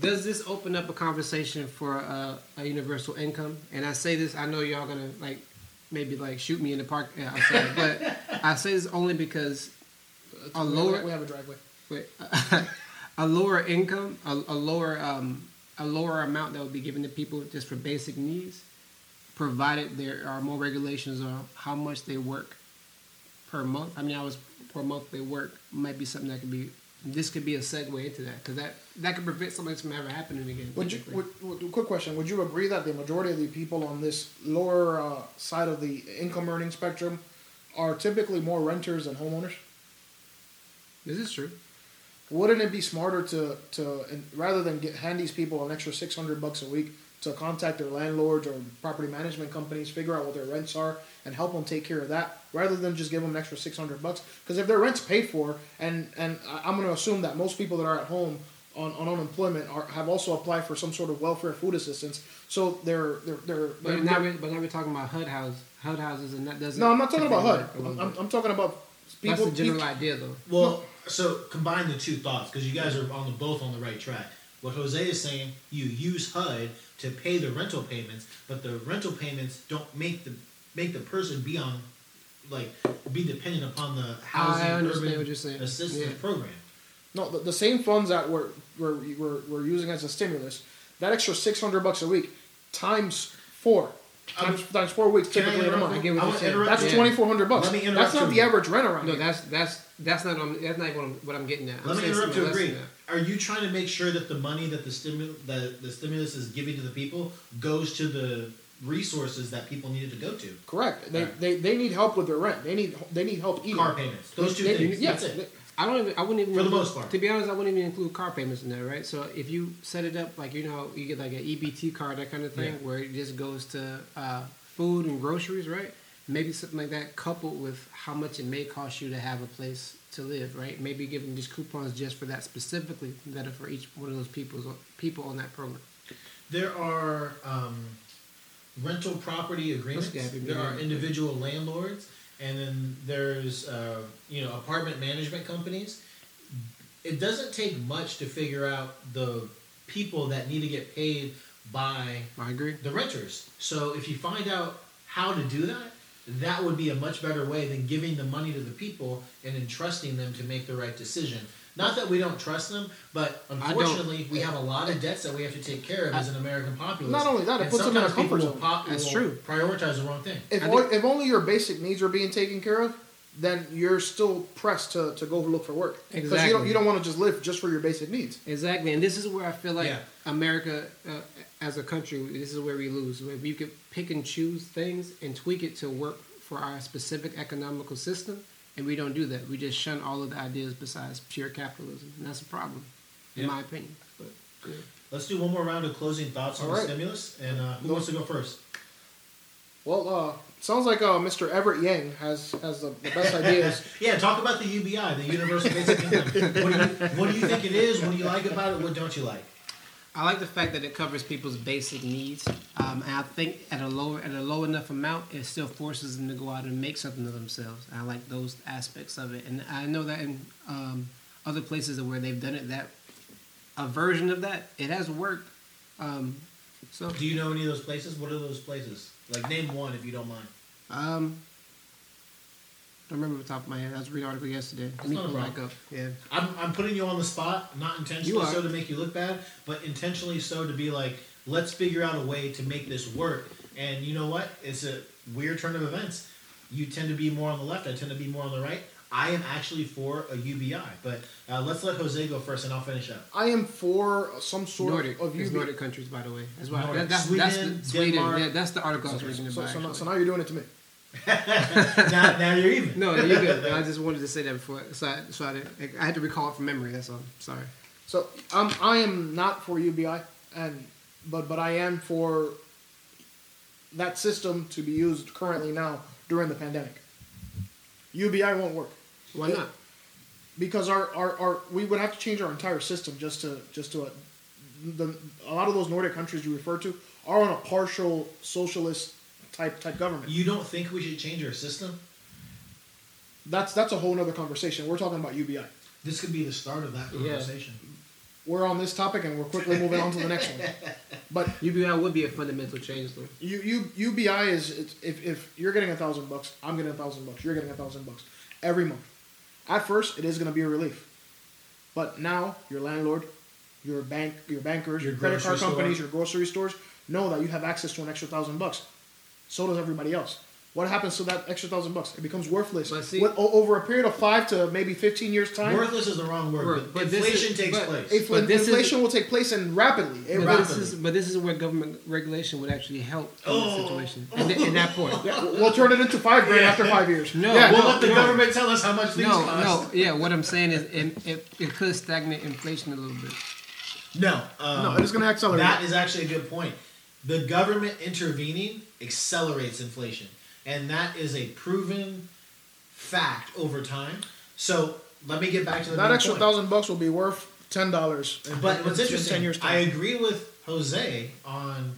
does this open up a conversation for uh, a universal income? And I say this, I know y'all going to, like, maybe like shoot me in the park outside, but I say this only because a lower we have a driveway. Wait, a lower income, a, a lower um, a lower amount that would be given to people just for basic needs, provided there are more regulations on how much they work per month. I mean, hours per month they work might be something that could be. This could be a segue into that because that, that could prevent something from ever happening again. Would you, would, would, quick question. Would you agree that the majority of the people on this lower uh, side of the income earning spectrum are typically more renters than homeowners? This is true. Wouldn't it be smarter to, to and rather than get, hand these people an extra six hundred bucks a week to contact their landlords or property management companies, figure out what their rents are, and help them take care of that? Rather than just give them an extra six hundred bucks, because if their rent's paid for, and, and I'm going to assume that most people that are at home on, on unemployment are, have also applied for some sort of welfare food assistance, so they're they're they're. But, they're, now, they're, we're, but now we're talking about HUD houses, HUD houses, and that doesn't. No, I'm not talking about HUD. I'm, I'm, I'm talking about people. That's the general people, idea, though. Well, no. So combine the two thoughts because you guys are on the, both on the right track. What Jose is saying, you use HUD to pay the rental payments, but the rental payments don't make the make the person be on. Like, be dependent upon the housing urban assistance yeah. program. No, the, the same funds that we're, we're, we're, we're using as a stimulus, that extra six hundred bucks a week times four. Times, times four weeks typically in a month. That's yeah. twenty-four hundred bucks. That's not the average rent around. No, here. that's that's that's not that's not what I'm, what I'm getting at. Let I'm me interrupt to agree. Are you trying to make sure that the money that the stimulus that the stimulus is giving to the people goes to the resources that people needed to go to? Correct. They, right. they they need help with their rent. They need they need help eating. Car payments. Those two they, things. They, yes. That's it. I don't even. I wouldn't even. For the most part. To be honest, I wouldn't even include car payments in there, right? So if you set it up like you know, you get like an E B T card, that kind of thing, yeah. where it just goes to uh, food and groceries, right? Maybe something like that, coupled with how much it may cost you to have a place to live, right? Maybe giving just coupons just for that specifically, that are for each one of those people's people on that program. There are um, rental property agreements. There are individual landlords. And then there's, uh, you know, apartment management companies. It doesn't take much to figure out the people that need to get paid by I agree. the renters. So if you find out how to do that, that would be a much better way than giving the money to the people and entrusting them to make the right decision. Not that we don't trust them, but unfortunately, we have a lot of debts that we have to take care of I, as an American populace. Not only that, it and puts them in a comfort zone. Pop, That's true. Prioritize the wrong thing. If, o- if only your basic needs are being taken care of, then you're still pressed to, to go look for work. Exactly. Because you don't, you don't want to just live just for your basic needs. Exactly. And this is where I feel like yeah. America, uh, as a country, this is where we lose. Where we could pick and choose things and tweak it to work for our specific economical system. And we don't do that. We just shun all of the ideas besides pure capitalism. And that's a problem, in yep. my opinion. But yeah. Let's do one more round of closing thoughts all on right. the stimulus. And uh, who no. wants to go first? Well, uh, sounds like uh, Mister Everett Yang has, has the, the best ideas. yeah, talk about the U B I, the Universal Basic Income. What do, you, what do you think it is? What do you like about it? What don't you like? I like the fact that it covers people's basic needs, um, and I think at a lower at a low enough amount, it still forces them to go out and make something of themselves. And I like those aspects of it, and I know that in um, other places where they've done it, that a version of that it has worked. Um, so, do you know any of those places? What are those places? Like, name one if you don't mind. Um, I don't remember the top of my head. I was reading an article yesterday. Let me pull back up. Yeah. I'm, I'm putting you on the spot, not intentionally so to make you look bad, but intentionally so to be like, let's figure out a way to make this work. And you know what? It's a weird turn of events. You tend to be more on the left. I tend to be more on the right. I am actually for a U B I, but uh, let's let Jose go first, and I'll finish up. I am for some sort Nordic, of U B I. Nordic countries, by the way, as well. That, that's, Sweden, that's the, Sweden. Denmark. Yeah, that's the article I was reading about. So, so, so now you're doing it to me. now, now you're even. No, no, you're good. No, I just wanted to say that before, so I, so I, didn't, I had to recall it from memory. That's all. Sorry. So um, I am not for U B I, and but but I am for that system to be used currently now during the pandemic. U B I won't work. Why not? Because our, our, our we would have to change our entire system just to just to a, the a lot of those Nordic countries you refer to are on a partial socialist type type government. You don't think we should change our system? That's that's a whole other conversation. We're talking about U B I. This could be the start of that conversation. Yeah. We're on this topic and we're quickly moving on to the next one. But U B I would be a fundamental change, though. You you U B I is it's, if if you're getting a thousand bucks, I'm getting a thousand bucks, you're getting a thousand bucks every month. At first, it is going to be a relief, but now your landlord, your bank, your bankers, your, your credit card companies, store. your grocery stores know that you have access to an extra thousand bucks. So does everybody else. What happens to that extra thousand bucks? It becomes worthless. See, what, over a period of five to maybe fifteen years time. Worthless is the wrong word. word but inflation is, takes but, place. Infl- but inflation is, will take place and rapidly. But, rapidly. This is, but this is where government regulation would actually help in oh. this situation. Oh. In, the, in that point, yeah, we'll turn it into five grand yeah. after five years. No, yeah, we'll no, let the no. government tell us how much things no, cost. No, yeah. What I'm saying is, it, it, it could stagnate inflation a little bit. No, um, no, it's going to accelerate. That is actually a good point. The government intervening accelerates inflation. And that is a proven fact over time. So let me get back to the that extra point. thousand bucks will be worth ten dollars. But what's interesting, ten years I agree with Jose on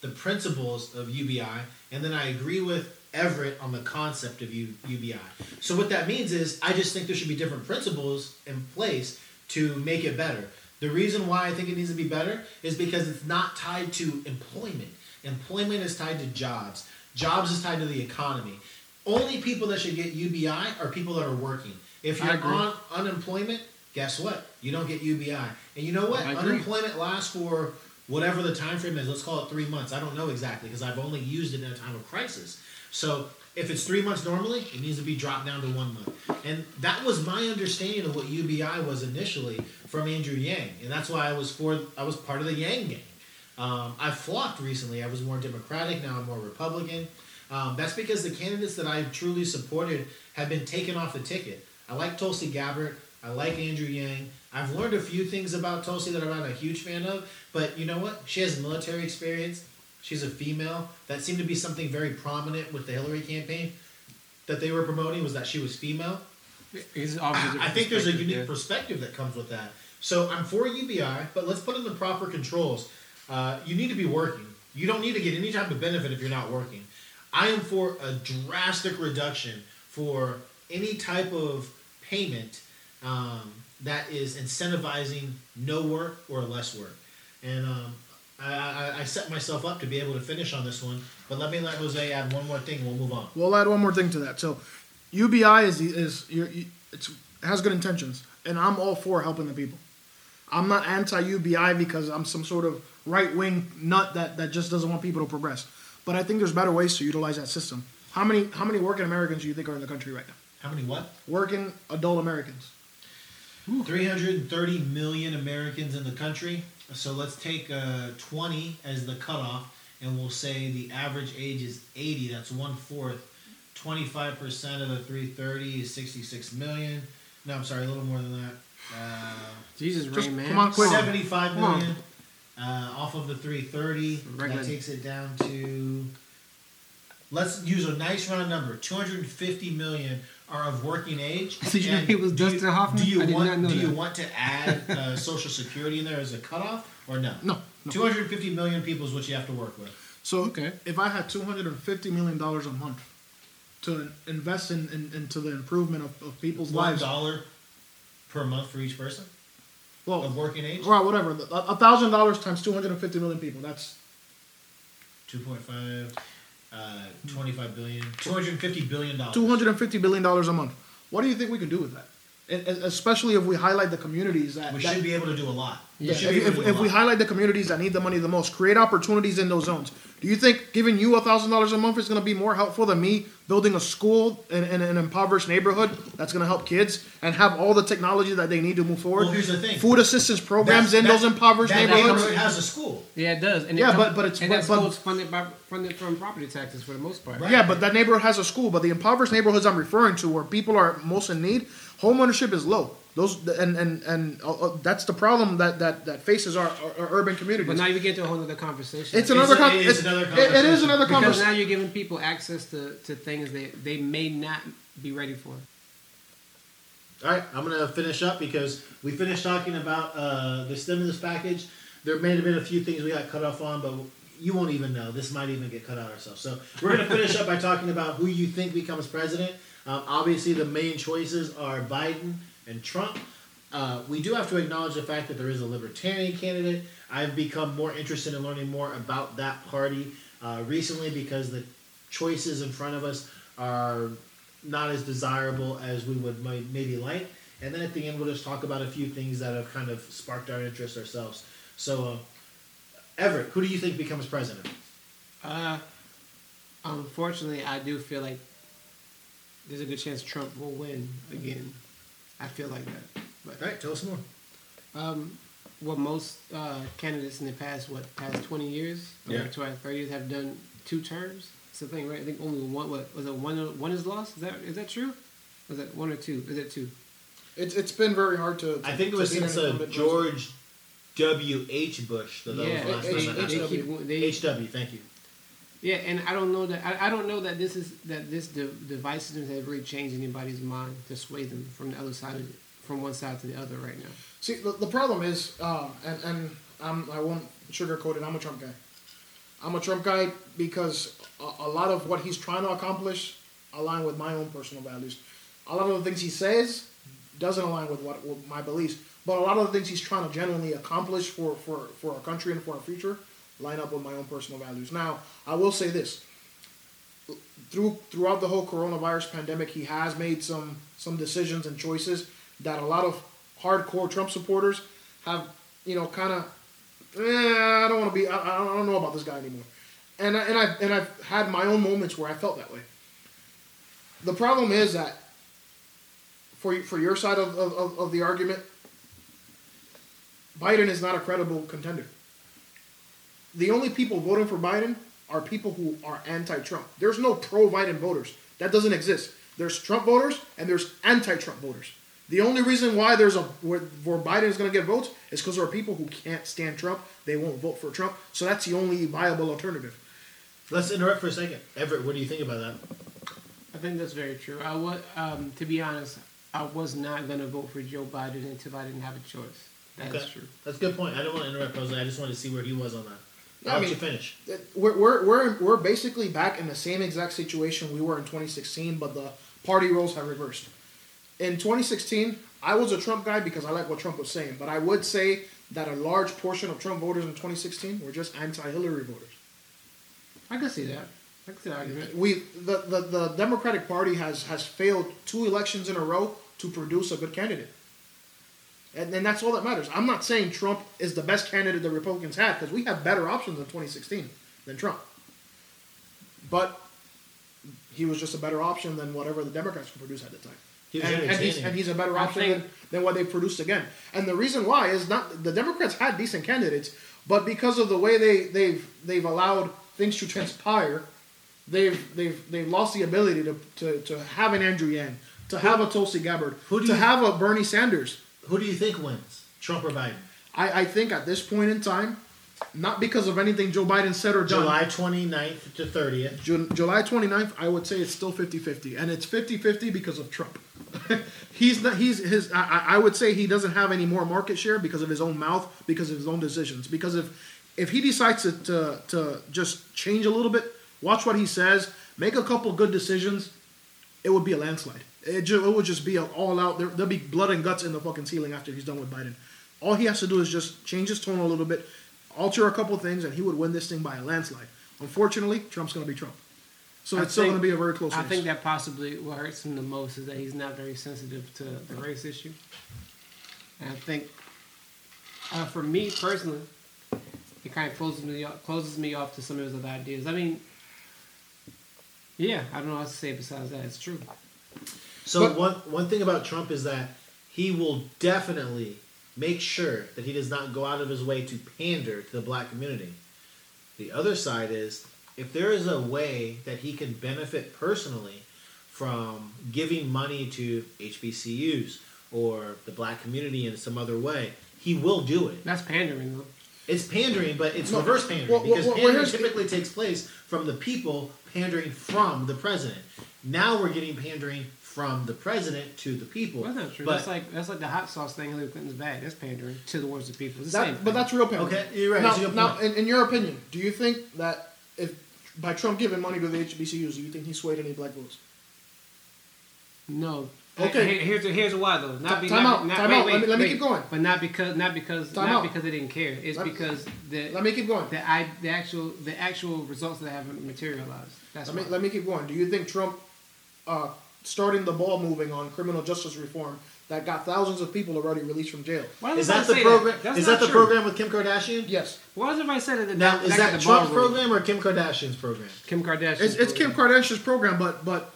the principles of U B I, and then I agree with Everett on the concept of U B I. So what that means is, I just think there should be different principles in place to make it better. The reason why I think it needs to be better is because it's not tied to employment. Employment is tied to jobs. Jobs is tied to the economy. Only people that should get U B I are people that are working. If you're on unemployment, guess what? You don't get U B I. And you know what? Unemployment lasts for whatever the time frame is. Let's call it three months. I don't know exactly because I've only used it in a time of crisis. So if it's three months normally, it needs to be dropped down to one month. And that was my understanding of what U B I was initially from Andrew Yang. And that's why I was for. I was part of the Yang gang. Um, I flopped recently. I was more Democratic. Now I'm more Republican. Um, that's because the candidates that I truly supported have been taken off the ticket. I like Tulsi Gabbard. I like Andrew Yang. I've learned a few things about Tulsi that I'm not a huge fan of. But you know what? She has military experience. She's a female. That seemed to be something very prominent with the Hillary campaign that they were promoting, was that she was female. It's obviously I, I think there's a unique yeah. perspective that comes with that. So I'm for U B I, but let's put in the proper controls. Uh, you need to be working. You don't need to get any type of benefit if you're not working. I am for a drastic reduction for any type of payment um, that is incentivizing no work or less work. And um, I, I, I set myself up to be able to finish on this one, but let me let Jose add one more thing and we'll move on. We'll add one more thing to that. So U B I is is you're, it's has good intentions, and I'm all for helping the people. I'm not anti-U B I because I'm some sort of right-wing nut that, that just doesn't want people to progress. But I think there's better ways to utilize that system. How many how many working Americans do you think are in the country right now? How many what? Working adult Americans. three hundred thirty million Americans in the country. So let's take uh, twenty as the cutoff, and we'll say the average age is eighty. That's one-fourth. twenty-five percent of the three hundred thirty is sixty-six million. No, I'm sorry, a little more than that. Uh, Jesus, Rain Man. Come on, quick. seventy-five million. Uh, off of the three hundred thirty, Regular. That takes it down to, let's use a nice round number, two hundred fifty million are of working age. So you and know it was Dustin you, Hoffman? Do you, I want, did not know do that. you want to add uh, Social Security in there as a cutoff or no? No. no. two hundred fifty million people is what you have to work with. So okay. if I had two hundred fifty million dollars a month to invest in, in into the improvement of, of people's One lives. one dollar per month for each person? Well, of working age? Right, whatever. A thousand dollars times two hundred and fifty million people. That's two point five, uh, twenty-five billion, two hundred and fifty billion dollars. Two hundred and fifty billion dollars a month. What do you think we can do with that? And, and especially if we highlight the communities that we that, should be able to do a lot. Yeah. If, if, if we highlight the communities that need the money the most, create opportunities in those zones. Do you think giving you one thousand dollars a month is going to be more helpful than me building a school in, in, in an impoverished neighborhood that's going to help kids and have all the technology that they need to move forward? Well, here's the thing. Food assistance programs that's, in that's, those impoverished that neighborhoods. That neighborhood has a school. Yeah, it does. And yeah, it but, but it's... And that but, school's funded, by, funded from property taxes for the most part. Right? Yeah, but that neighborhood has a school. But the impoverished neighborhoods I'm referring to where people are most in need, homeownership is low. Those and and and uh, that's the problem that, that, that faces our, our, our urban communities. But now you get to a whole other conversation. It's another. It's, com- it, is it's, another conversation. It, it is another conversation because now you're giving people access to, to things that they may not be ready for. All right, I'm gonna finish up because we finished talking about uh, the stimulus package. There may have been a few things we got cut off on, but you won't even know. This might even get cut out ourselves. So we're gonna finish up by talking about who you think becomes president. Um, obviously, the main choices are Biden and Trump. Uh, we do have to acknowledge the fact that there is a libertarian candidate. I've become more interested in learning more about that party uh, recently because the choices in front of us are not as desirable as we would might, maybe like. And then at the end, we'll just talk about a few things that have kind of sparked our interest ourselves. So, uh, Everett, who do you think becomes president? Uh, unfortunately, I do feel like there's a good chance Trump will win again. I feel like that. But, all right, tell us more. Um, well, most uh, candidates in the past, what, past twenty years, yeah. or twenty, thirty years, have done two terms. It's the thing, right? I think only one. What was it? One, one is lost. Is that is that true? Was that one or two? Is it two? It's it's been very hard to. to I think it was since uh, George W. H. Bush. That yeah, that was the last H. W. H. W. Thank you. Yeah, and I don't know that I, I don't know that this is that this div- divisiveness has really changed anybody's mind to sway them from the other side of it, from one side to the other right now. See, the, the problem is, uh, and and I'm, I won't sugarcoat it. I'm a Trump guy. I'm a Trump guy because a, a lot of what he's trying to accomplish align with my own personal values. A lot of the things he says doesn't align with what with my beliefs, but a lot of the things he's trying to genuinely accomplish for, for, for our country and for our future line up with my own personal values. Now, I will say this. Through throughout the whole coronavirus pandemic, he has made some some decisions and choices that a lot of hardcore Trump supporters have, you know, kind of, eh, I don't want to be, I, I don't know about this guy anymore. And I, and I and I've had my own moments where I felt that way. The problem is that for for your side of of, of the argument, Biden is not a credible contender. The only people voting for Biden are people who are anti-Trump. There's no pro-Biden voters. That doesn't exist. There's Trump voters and there's anti-Trump voters. The only reason why there's a where, where Biden is going to get votes is because there are people who can't stand Trump. They won't vote for Trump. So that's the only viable alternative. Let's interrupt for a second. Everett, what do you think about that? I think that's very true. I was, um, to be honest, I was not going to vote for Joe Biden until I didn't have a choice. That's okay. True. That's a good point. I don't want to interrupt Jose. I just wanted to see where he was on that. How did you finish? We're we're we're we're basically back in the same exact situation we were in twenty sixteen, but the party roles have reversed. In twenty sixteen, I was a Trump guy because I like what Trump was saying, but I would say that a large portion of Trump voters in twenty sixteen were just anti-Hillary voters. I can see that. I can see that argument. We the, the, the Democratic Party has has failed two elections in a row to produce a good candidate. And, and that's all that matters. I'm not saying Trump is the best candidate the Republicans have because we have better options in twenty sixteen than Trump. But he was just a better option than whatever the Democrats could produce at the time. He was and, and, he's, and he's a better option think, than, than what they produced again. And the reason why is not the Democrats had decent candidates, but because of the way they, they've they've allowed things to transpire, they've they've they've lost the ability to, to, to have an Andrew Yang, to who, have a Tulsi Gabbard, who do to you, have a Bernie Sanders. Who do you think wins, Trump or Biden? I, I think at this point in time, not because of anything Joe Biden said or done. July twenty-ninth to thirtieth. Ju- July twenty-ninth, I would say it's still fifty-fifty. And it's fifty-fifty because of Trump. he's not, he's his. I, I would say he doesn't have any more market share because of his own mouth, because of his own decisions. Because if, if he decides to, to, to just change a little bit, watch what he says, make a couple good decisions, it would be a landslide. It, ju- it would just be an all-out. There, there'll be blood and guts in the fucking ceiling after he's done with Biden. All he has to do is just change his tone a little bit, alter a couple things, and he would win this thing by a landslide. Unfortunately, Trump's going to be Trump. So I it's think, still going to be a very close I race. I think that possibly what hurts him the most is that he's not very sensitive to the race issue. And I think Uh, for me personally, it kind of closes me off, closes me off to some of those other ideas. I mean, yeah, I don't know what to say besides that. It's true. So but, one one thing about Trump is that he will definitely make sure that he does not go out of his way to pander to the black community. The other side is, if there is a way that he can benefit personally from giving money to H B C Us or the black community in some other way, he will do it. That's pandering, though. It's pandering, but it's no, reverse pandering. Well, because well, well, pandering typically takes place from the people pandering from the president. Now we're getting pandering from the president to the people. Well, that's true. But that's like that's like the hot sauce thing Hillary Clinton's bag. That's pandering towards the people. It's the that, same thing. But that's real pandering. Okay, you're right. Now, your now in, in your opinion, do you think that if by Trump giving money to the H B C Us, do you think he swayed any black votes? No. Okay. Here's a, here's a why though. Not be, time not, out. Not, time wait, out. Wait, let me, let me wait. keep going. But not because not because time not out. because they didn't care. It's let, because the let me keep going. The, I, the actual the actual results that haven't materialized. That's let why. me let me keep going. Do you think Trump uh, starting the ball moving on criminal justice reform that got thousands of people already released from jail? Why is that the program? That? Is that the true. program with Kim Kardashian? Yes. Why does everybody say that? that now that, is that, that Trump's program or Kim Kardashian's program? Kim Kardashian. It's, it's Kim Kardashian's program, but but.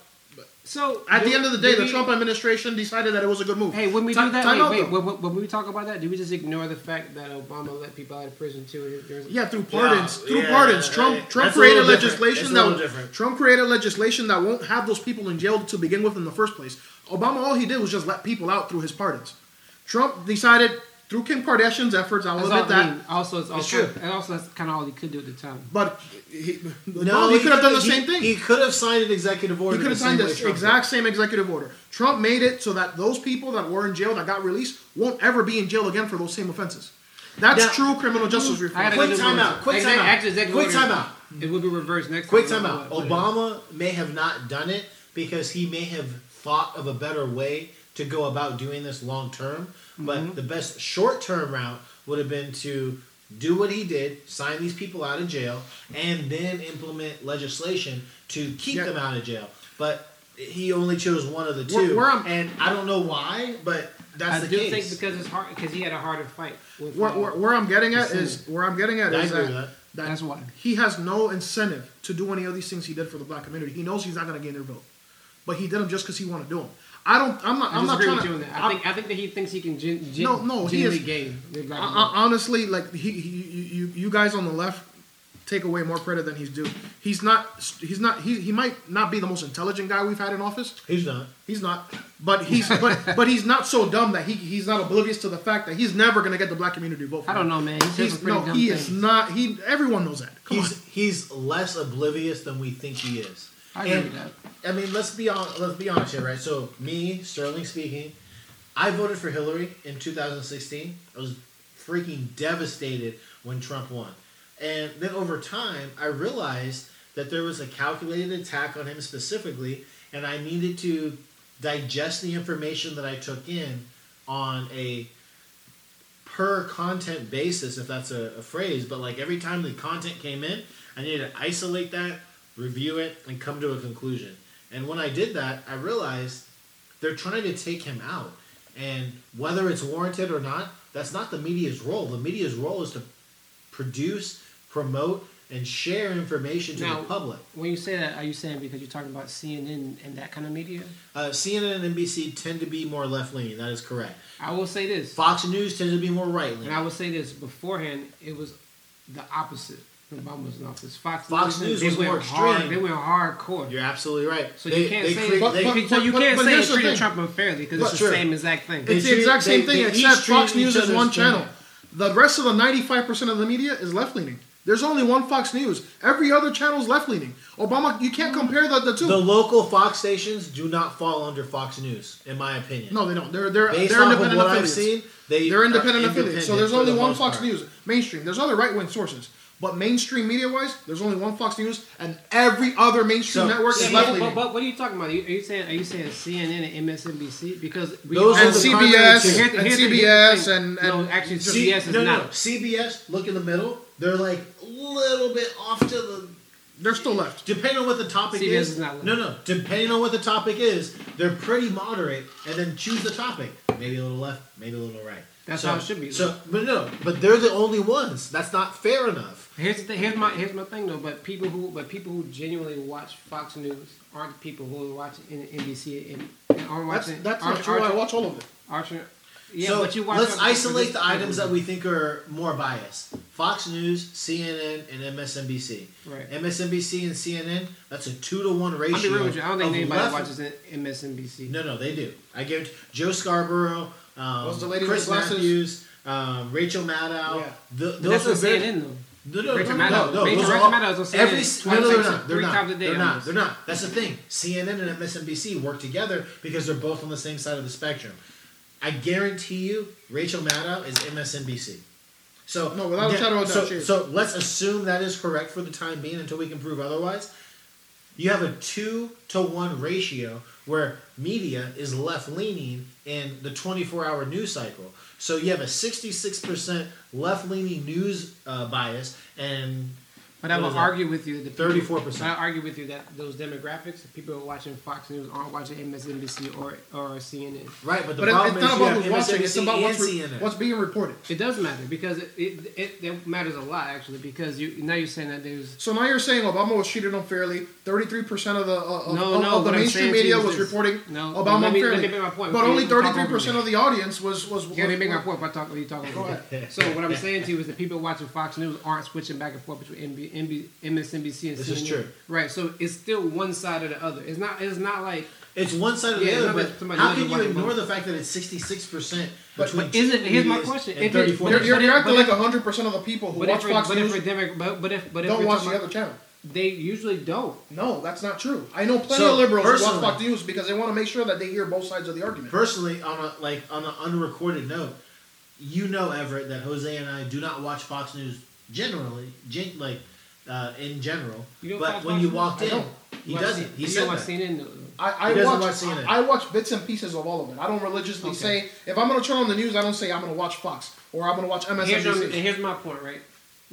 So at the we, end of the day, the we, Trump administration decided that it was a good move. Hey, when we Ta- do that, wait, wait, when, when we talk about that, do we just ignore the fact that Obama let people out of prison too? There's yeah, through pardons, yeah, through yeah, pardons. Yeah, Trump yeah, Trump created legislation that will, Trump created legislation that won't have those people in jail to begin with in the first place. Obama, all he did was just let people out through his pardons. Trump decided through Kim Kardashian's efforts. I will That's admit that. I mean. Also, it's, also, it's true. And also, that's kind of all he could do at the time. But he, no, no, he, he could have done the he, same thing. He could have signed an executive order. He could have signed the exact same executive order. Trump made it so that those people that were in jail that got released won't ever be in jail again for those same offenses. That's now, true criminal justice reform. Quick time out. Quick time out. Quick time out. It will be reversed next. Quick time out. Obama may have not done it because he may have thought of a better way to go about doing this long term. But mm-hmm. the best short-term route would have been to do what he did, sign these people out of jail, and then implement legislation to keep yeah. them out of jail. But he only chose one of the two, where, where and I don't know why, but that's I the case. I do think because it's hard, because he had a harder fight. With, where, where, where I'm getting at is where I'm getting at I is that, that that's why he has no incentive to do any of these things he did for the black community. He knows he's not going to gain their vote, but he did them just because he wanted to do them. I don't. I'm not. I'm not trying to. That. I, I think. I think that he thinks he can. Gen, gen, no, no. He is game. Like, honestly, like he, he, you, you guys on the left take away more credit than he's due. He's not. He's not. He, he might not be the most intelligent guy we've had in office. He's not. He's not. But he's. but, but he's not so dumb that he he's not oblivious to the fact that he's never going to get the black community to vote for him. I don't know, man. He's, he's no. Dumb he things. is not. He. Everyone knows that. Come he's, on. He's less oblivious than we think he is. I agree with that. I mean, let's be on. Let's be honest here, right? So, me, Sterling speaking, I voted for Hillary in two thousand sixteen. I was freaking devastated when Trump won, and then over time, I realized that there was a calculated attack on him specifically, and I needed to digest the information that I took in on a per content basis, if that's a, a phrase. But like every time the content came in, I needed to isolate that, review it, and come to a conclusion. And when I did that, I realized they're trying to take him out. And whether it's warranted or not, that's not the media's role. The media's role is to produce, promote, and share information to now, the public. When you say that, are you saying because you're talking about C N N and that kind of media? Uh, C N N and N B C tend to be more left-leaning. That is correct. I will say this. Fox News tends to be more right-leaning. And I will say this. Beforehand, it was the opposite. Obama was in office. Fox, Fox News, News was more extreme. They went hardcore. You're absolutely right. So they, you can't they, say they, but, they, but, so you but, can't but, say it treated Trump unfairly because it's the true. same exact thing. It's they, the exact they, same they, thing they except Fox News is one channel. The rest of the ninety-five percent of the media is left-leaning. There's only one Fox News. Every other channel is left-leaning. Obama, you can't compare the, the two. The local Fox stations do not fall under Fox News, in my opinion. No, they don't. They're they're Based they're independent what affiliates. I've seen, they they're independent affiliates. So there's only one Fox News mainstream. There's other right-wing sources. But mainstream media-wise, there's only one Fox News, and every other mainstream so, network is left-leaning. But, but what are you talking about? Are you, are you saying are you saying C N N and M S N B C? Because we those and, C B S, the here's the, here's and CBS the, and, and no, actually C- CBS is no, not. No, C B S. Look in the middle. They're like a little bit off to the. They're still left. Depending on what the topic C B S is. is not left. No, no. Depending on what the topic is, they're pretty moderate, and then choose the topic. Maybe a little left, maybe a little right. That's so, how it should be. So, but no, but they're the only ones. That's not fair enough. Here's the thing. Here's my here's my thing though. But people who but people who genuinely watch Fox News aren't the people who watch N B C and, and aren't watching. That's, that's aren't, not true. Aren't, I watch all of it. Aren't, yeah, so but you watch. Let's all, isolate the items that we think are more biased. Fox News, C N N, and M S N B C. Right. M S N B C and C N N. That's a two to one ratio. I'll be real with you. I don't think anybody left. watches M S N B C. No, no, they do. I guarantee Joe Scarborough. Um, What's the lady Chris Matthews, um, Rachel Maddow. Yeah. The, those are very, C N N though. No, no, Rachel no, no, no, Rachel Maddow is on C N N. Every, no, no, they're not. They're not. They're not. They're not. That's the thing. C N N and M S N B C work together because they're both on the same side of the spectrum. I guarantee you, Rachel Maddow is M S N B C. So no, without yeah, about so, that so let's assume that is correct for the time being until we can prove otherwise. You have a two to one ratio where media is left leaning in the twenty-four hour news cycle. So you have a sixty-six percent left leaning news uh, bias, and but I will argue with you that thirty-four percent. I argue with you that those demographics, people who are watching Fox News aren't watching M S N B C or or C N N. Right, but the but problem it's is not about who's watching; it's about what's, re- what's being reported. It does matter because it it, it it matters a lot actually because you now you're saying that there's so now you're saying Obama was treated unfairly. thirty-three percent of the uh, of, no, no, of the mainstream media was this. reporting no, Obama let me, unfairly, let me make my point. But only thirty-three percent of the audience was was. Yeah, let me make my point. But talk, what are you talking about? So what I'm saying to you is that people watching Fox News aren't switching back and forth between N B C. M S N B C and this C N N. Is true. Right, so it's still one side or the other. It's not It's not like... It's one side or the yeah, other, but how can you ignore the fact that it's sixty-six percent but, but isn't Here's my question. If it, you're, you're not but like if, one hundred percent of the people who watch Fox News don't watch the other channel. They usually don't. No, that's not true. I know plenty so, of liberals who watch Fox News because they want to make sure that they hear both sides of the argument. Personally, on a like on an unrecorded note, you know, Everett, that Jose and I do not watch Fox News generally, gen- like... Uh, in general, but when you walked in, he doesn't. He said that. I, I watch, watch C N N. I, I watch bits and pieces of all of it. I don't religiously okay. say if I'm going to turn on the news, I don't say I'm going to watch Fox or I'm going to watch M S N B C. Here's your, and here's my point, right?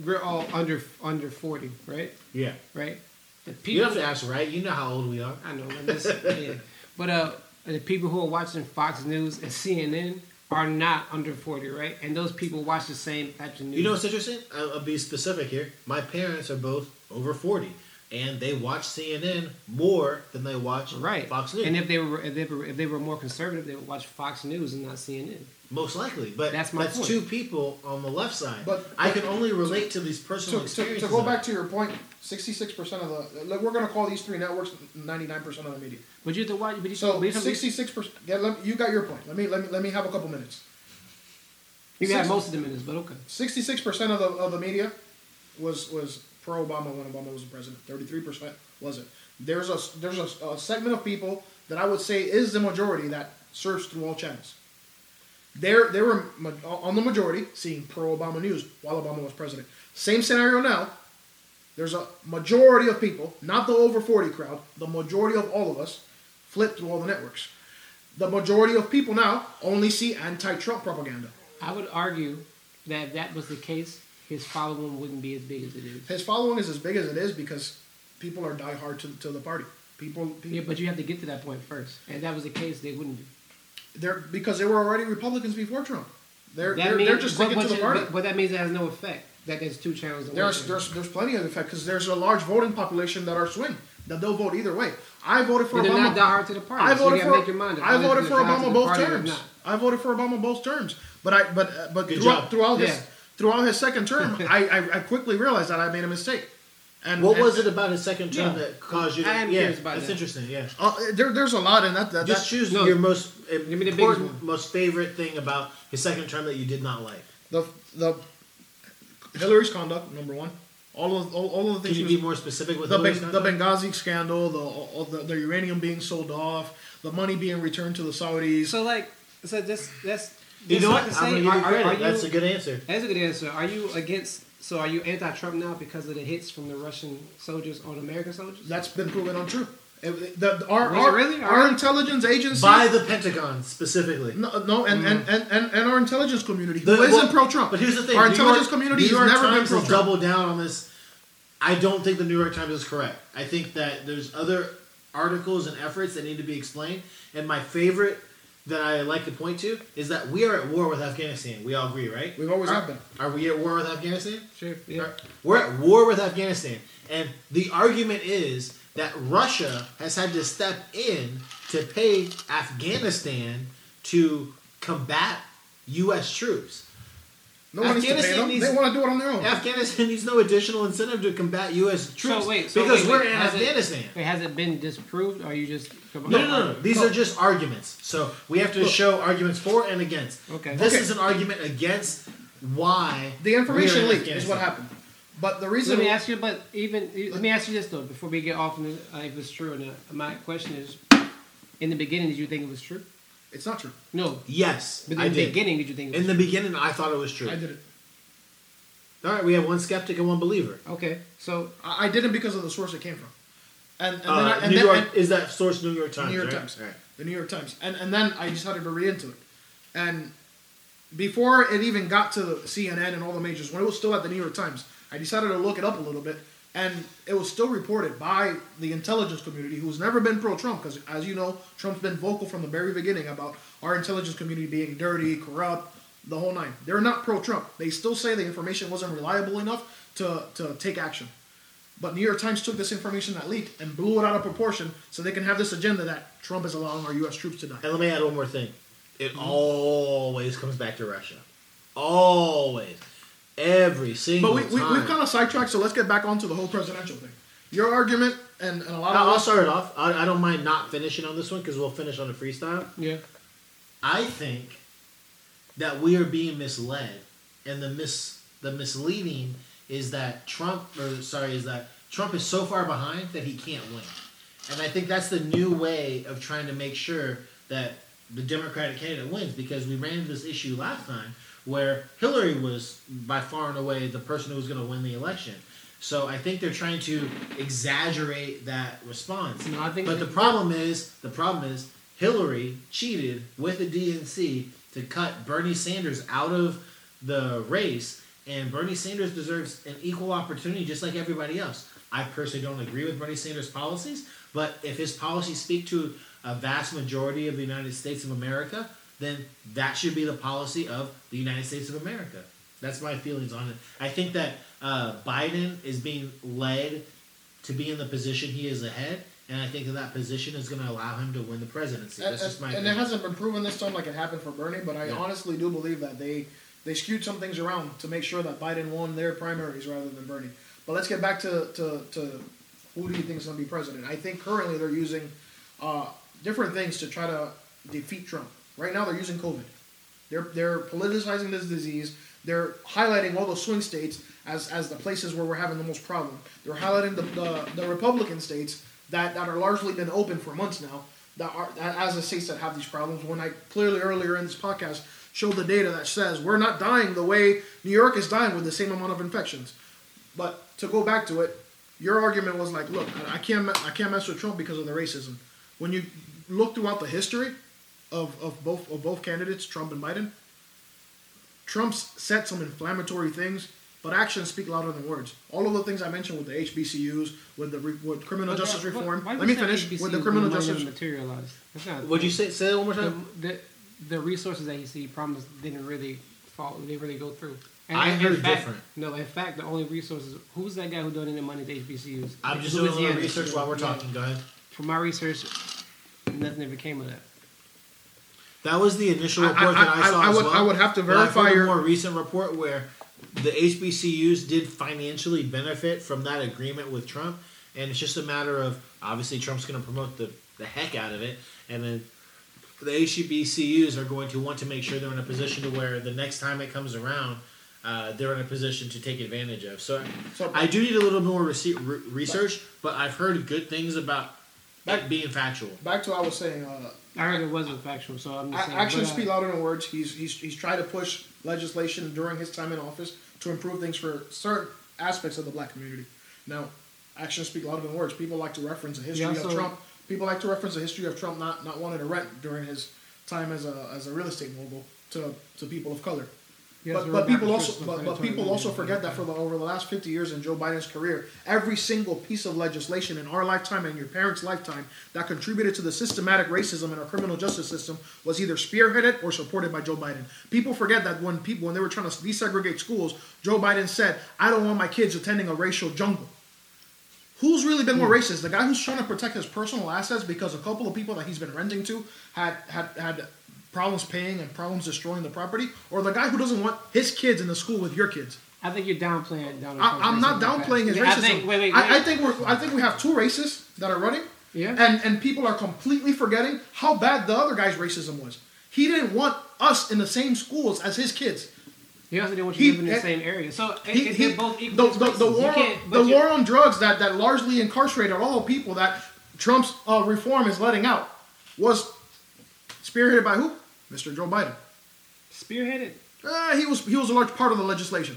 We're all under under forty, right? Yeah, right. The people, you don't have to ask, right? You know how old we are. I know, this, yeah. But uh, the people who are watching Fox News and C N N are not under forty, right? And those people watch the same types of news. You know what's interesting? I'll, I'll be specific here. My parents are both over forty, and they watch C N N more than they watch right. Fox News. And if they were if they were, if they were more conservative, they would watch Fox News and not C N N. Most likely, but that's, my that's point. two people on the left side. But I can only relate to these personal to, experiences. To, to go back to your point, sixty-six percent of the like, we're going to call these three networks ninety-nine percent of the media. But you the why? So sixty-six percent. Yeah, let, you got your point. Let me let me let me have a couple minutes. You got most of the minutes, but okay. Sixty-six percent of the of the media was was pro Obama when Obama was the president. Thirty-three percent wasn't. There's a there's a, a segment of people that I would say is the majority that surfs through all channels. They're, they were on the majority seeing pro-Obama news while Obama was president. Same scenario now. There's a majority of people, not the over forty crowd, the majority of all of us flip through all the networks. The majority of people now only see anti-Trump propaganda. I would argue that if that was the case, his following wouldn't be as big as it is. His following is as big as it is because people are diehard to, to the party. People, people. Yeah, but you have to get to that point first. And if that was the case, they wouldn't do it. They're, because they were already Republicans before Trump. They're they're, means, they're just sticking to the party. But, but that means it has no effect. That there's two channels. There's there's there's plenty of effect because there's a large voting population that are swing that they'll vote either way. I voted for but Obama. They're not that hard to the party. I voted so for. Make your mind I voted for Obama both terms. I voted for Obama both terms. But I but uh, but throughout, throughout his yeah. throughout his second term, I, I I quickly realized that I made a mistake. And, what and, was it about his second term yeah. that caused you to... I am yeah, curious about that's that. That's interesting, yeah. Uh, there, there's a lot in that. that Just that, choose no, your most important, most favorite thing about his second term that you did not like. The the Hillary's conduct, number one. All of all, all of the things... Can you was, be more specific with the Hillary's ben, conduct? The Benghazi scandal, the, all, the the uranium being sold off, the money being returned to the Saudis. So, like, so that's... that's you know what? I'm going to give you credit. That's a good answer. That's a good answer. Are you against... So are you anti-Trump now because of the hits from the Russian soldiers on American soldiers? That's been proven untrue. It, the, the, our, our, really? our our intelligence agencies... By the Pentagon, specifically. No, no and, mm-hmm. and, and, and our intelligence community, who the, isn't well, pro-Trump. But here's the thing. Our New intelligence York, community has never Times been pro-Trump. Double down on this. I don't think the New York Times is correct. I think that there's other articles and efforts that need to be explained. And my favorite that I like to point to is that we are at war with Afghanistan. We all agree, right? We've always have been. Are we at war with Afghanistan? Sure. Yeah. Are, we're at war with Afghanistan. And the argument is that Russia has had to step in to pay Afghanistan to combat U S troops. No one needs to pay them. Needs, they want to do it on their own. Afghanistan needs no additional incentive to combat U S troops so wait, so because wait, we're wait, in Afghanistan. It, wait, has it been disproved? Or are you just... No, no, no, no. These oh. are just arguments. So we have to Look. show arguments for and against. Okay. This okay. is an argument against why... The information leak is what happened. But the reason... Let me ask you, but even, let me ask you this, though, before we get off into, uh, if it's true or not. My question is, in the beginning, did you think it was true? It's not true. No. Yes, but in I the did. beginning, did you think it was in true? In the beginning, I thought it was true. I didn't. All right, we have one skeptic and one believer. Okay, so... I didn't because of the source it came from. And, and uh, then I, and New then, York, and, is that source New York Times, New York right? Times. Right. The New York Times. And and then I decided to read into it. And before it even got to the C N N and all the majors, when it was still at the New York Times, I decided to look it up a little bit, and it was still reported by the intelligence community, who's never been pro-Trump, because as you know, Trump's been vocal from the very beginning about our intelligence community being dirty, corrupt, the whole nine. They're not pro-Trump. They still say the information wasn't reliable enough to, to take action. But New York Times took this information that leaked and blew it out of proportion so they can have this agenda that Trump is allowing our U S troops to die. And let me add one more thing. It mm-hmm. always comes back to Russia. Always. Every single but we, we, time. But we've kind of sidetracked, so let's get back onto the whole presidential thing. Your argument and, and a lot now, of... I'll us, start it off. I, I don't mind not finishing on this one because we'll finish on a freestyle. Yeah. I think that we are being misled, and the mis the misleading... Is that Trump? Or sorry, is that Trump is so far behind that he can't win, and I think that's the new way of trying to make sure that the Democratic candidate wins. Because we ran into this issue last time where Hillary was by far and away the person who was going to win the election. So I think they're trying to exaggerate that response. No, I think but the problem is the problem is Hillary cheated with the D N C to cut Bernie Sanders out of the race. And Bernie Sanders deserves an equal opportunity just like everybody else. I personally don't agree with Bernie Sanders' policies, but if his policies speak to a vast majority of the United States of America, then that should be the policy of the United States of America. That's my feelings on it. I think that uh, Biden is being led to be in the position he is ahead, and I think that that position is going to allow him to win the presidency. That's and, just my and opinion. It hasn't been proven this time like it happened for Bernie, but I yeah. honestly do believe that they... They skewed some things around to make sure that Biden won their primaries rather than Bernie. But let's get back to, to, to who do you think is going to be president. I think currently they're using uh, different things to try to defeat Trump. Right now they're using COVID. They're they're politicizing this disease. They're highlighting all the swing states as, as the places where we're having the most problem. They're highlighting the, the, the Republican states that, that are largely been open for months now that are as the states that have these problems. When I clearly earlier in this podcast... show the data that says we're not dying the way New York is dying with the same amount of infections. But to go back to it, your argument was like, look, I can't I can't mess with Trump because of the racism. When you look throughout the history of, of both of both candidates, Trump and Biden, Trump's said some inflammatory things, but actions speak louder than words. All of the things I mentioned with the H B C Us, with the with criminal okay, justice reform. Let me finish H B C with the criminal justice materialized. Would you say say that one more time? The, the, The resources that you see, promised didn't really fall. They really go through. And I heard fact, different. No, in fact, the only resources. Who's that guy who donated money to H B C Us? I'm just doing a little research while we're talking. Go ahead. From my research, nothing ever came of that. That was the initial report I, I, that I saw. I, I, as would, well. I would have to verify your more recent report where the H B C Us did financially benefit from that agreement with Trump, and it's just a matter of obviously Trump's going to promote the the heck out of it, and then. The H B C Us are going to want to make sure they're in a position to where the next time it comes around, uh, they're in a position to take advantage of. So, so I do need a little more research, back, but I've heard good things about back, being factual. Back to what I was saying. Uh, I heard it wasn't factual, so I'm just saying. Actions speak louder than words. He's, he's, he's tried to push legislation during his time in office to improve things for certain aspects of the black community. Now, actions speak louder than words. People like to reference the history yeah, so, of Trump. People like to reference the history of Trump not, not wanting to rent during his time as a as a real estate mogul to, to people of color. But, but people also but, but people also forget that for the, over the last fifty years in Joe Biden's career, every single piece of legislation in our lifetime and your parents' lifetime that contributed to the systematic racism in our criminal justice system was either spearheaded or supported by Joe Biden. People forget that when people when they were trying to desegregate schools, Joe Biden said, "I don't want my kids attending a racial jungle." Who's really been more racist? The guy who's trying to protect his personal assets because a couple of people that he's been renting to had had had. problems paying and problems destroying the property, or the guy who doesn't want his kids in the school with your kids? I think you're downplaying. downplaying I, I'm not downplaying his racism. I think, wait, wait, wait. I, I think we're. I think we have two racists that are running, yeah. and and people are completely forgetting how bad the other guy's racism was. He didn't want us in the same schools as his kids. He also didn't want you to live in the same area. So he, he, they're both equal. The, the, the war, the war on drugs that that largely incarcerated all people that Trump's uh, reform is letting out was spearheaded by who? Mister Joe Biden. Spearheaded? Uh, he was he was a large part of the legislation.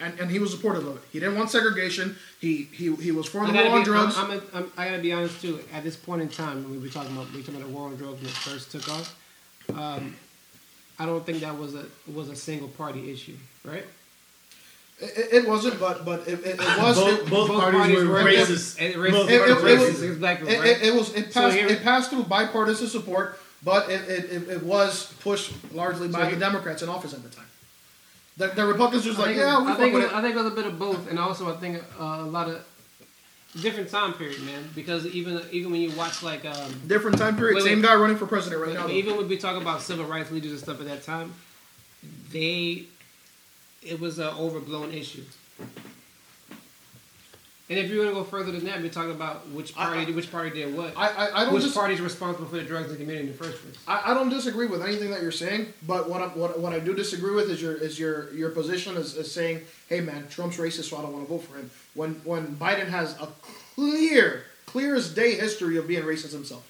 And and he was supportive of it. He didn't want segregation. He he, he was for the war on drugs. I'm, I'm, I'm, I gotta be honest too. At this point in time, when we were talking about we were talking about the war on drugs when it first took off, um, I don't think that was a was a single party issue, right? It, it wasn't, but but it, it, it was. Both, it, both, both parties, parties were racist. It, both it, parties it, was, it, was, right? it, it was. It passed. So here, it passed through bipartisan support. But it, it, it was pushed largely by so, the Democrats in office at the time. The, the Republicans were just like, yeah, we I think with it. I think it was a bit of both, and also I think a, a lot of different time period, man. Because even even when you watch like um, different time period, wait, same wait, guy running for president right wait, now. Wait, even when we talk about civil rights leaders and stuff at that time, they it was an overblown issue. And if you want to go further than that, we're talking about which party, I, which party did what. I, I, I don't which dis- party is responsible for the drugs in the community in the first place. I, I don't disagree with anything that you're saying, but what I, what, what I do disagree with is your is your your position is, is saying, hey man, Trump's racist, so I don't want to vote for him. When when Biden has a clear, clear as day history of being racist himself.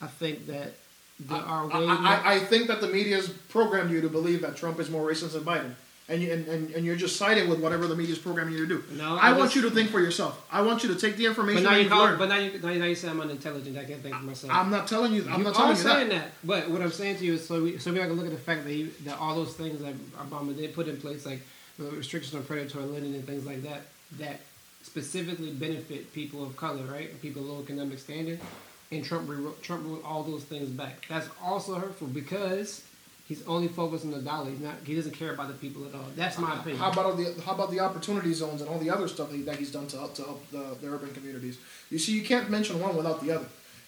I think that there I, are ways. I, I, I think that the media's programmed you to believe that Trump is more racist than Biden. And, you, and, and and you're just siding with whatever the media's programming you to do. No, I, I want just, you to think for yourself. I want you to take the information that you've learned. But now you now you say I'm unintelligent. I can't think for myself. I'm not telling you. I'm you not telling you saying that. that. But what I'm saying to you is so we so we have to look at the fact that he, that all those things that Obama did put in place, like restrictions on predatory lending and things like that, that specifically benefit people of color, right? People of low economic standard, and Trump rewrote, Trump wrote all those things back. That's also hurtful because he's only focused on the dollar. He's not. He doesn't care about the people at all. That's my opinion. How about all the How about the opportunity zones and all the other stuff that he's done to help to help the, the urban communities? You see, you can't mention one without the other.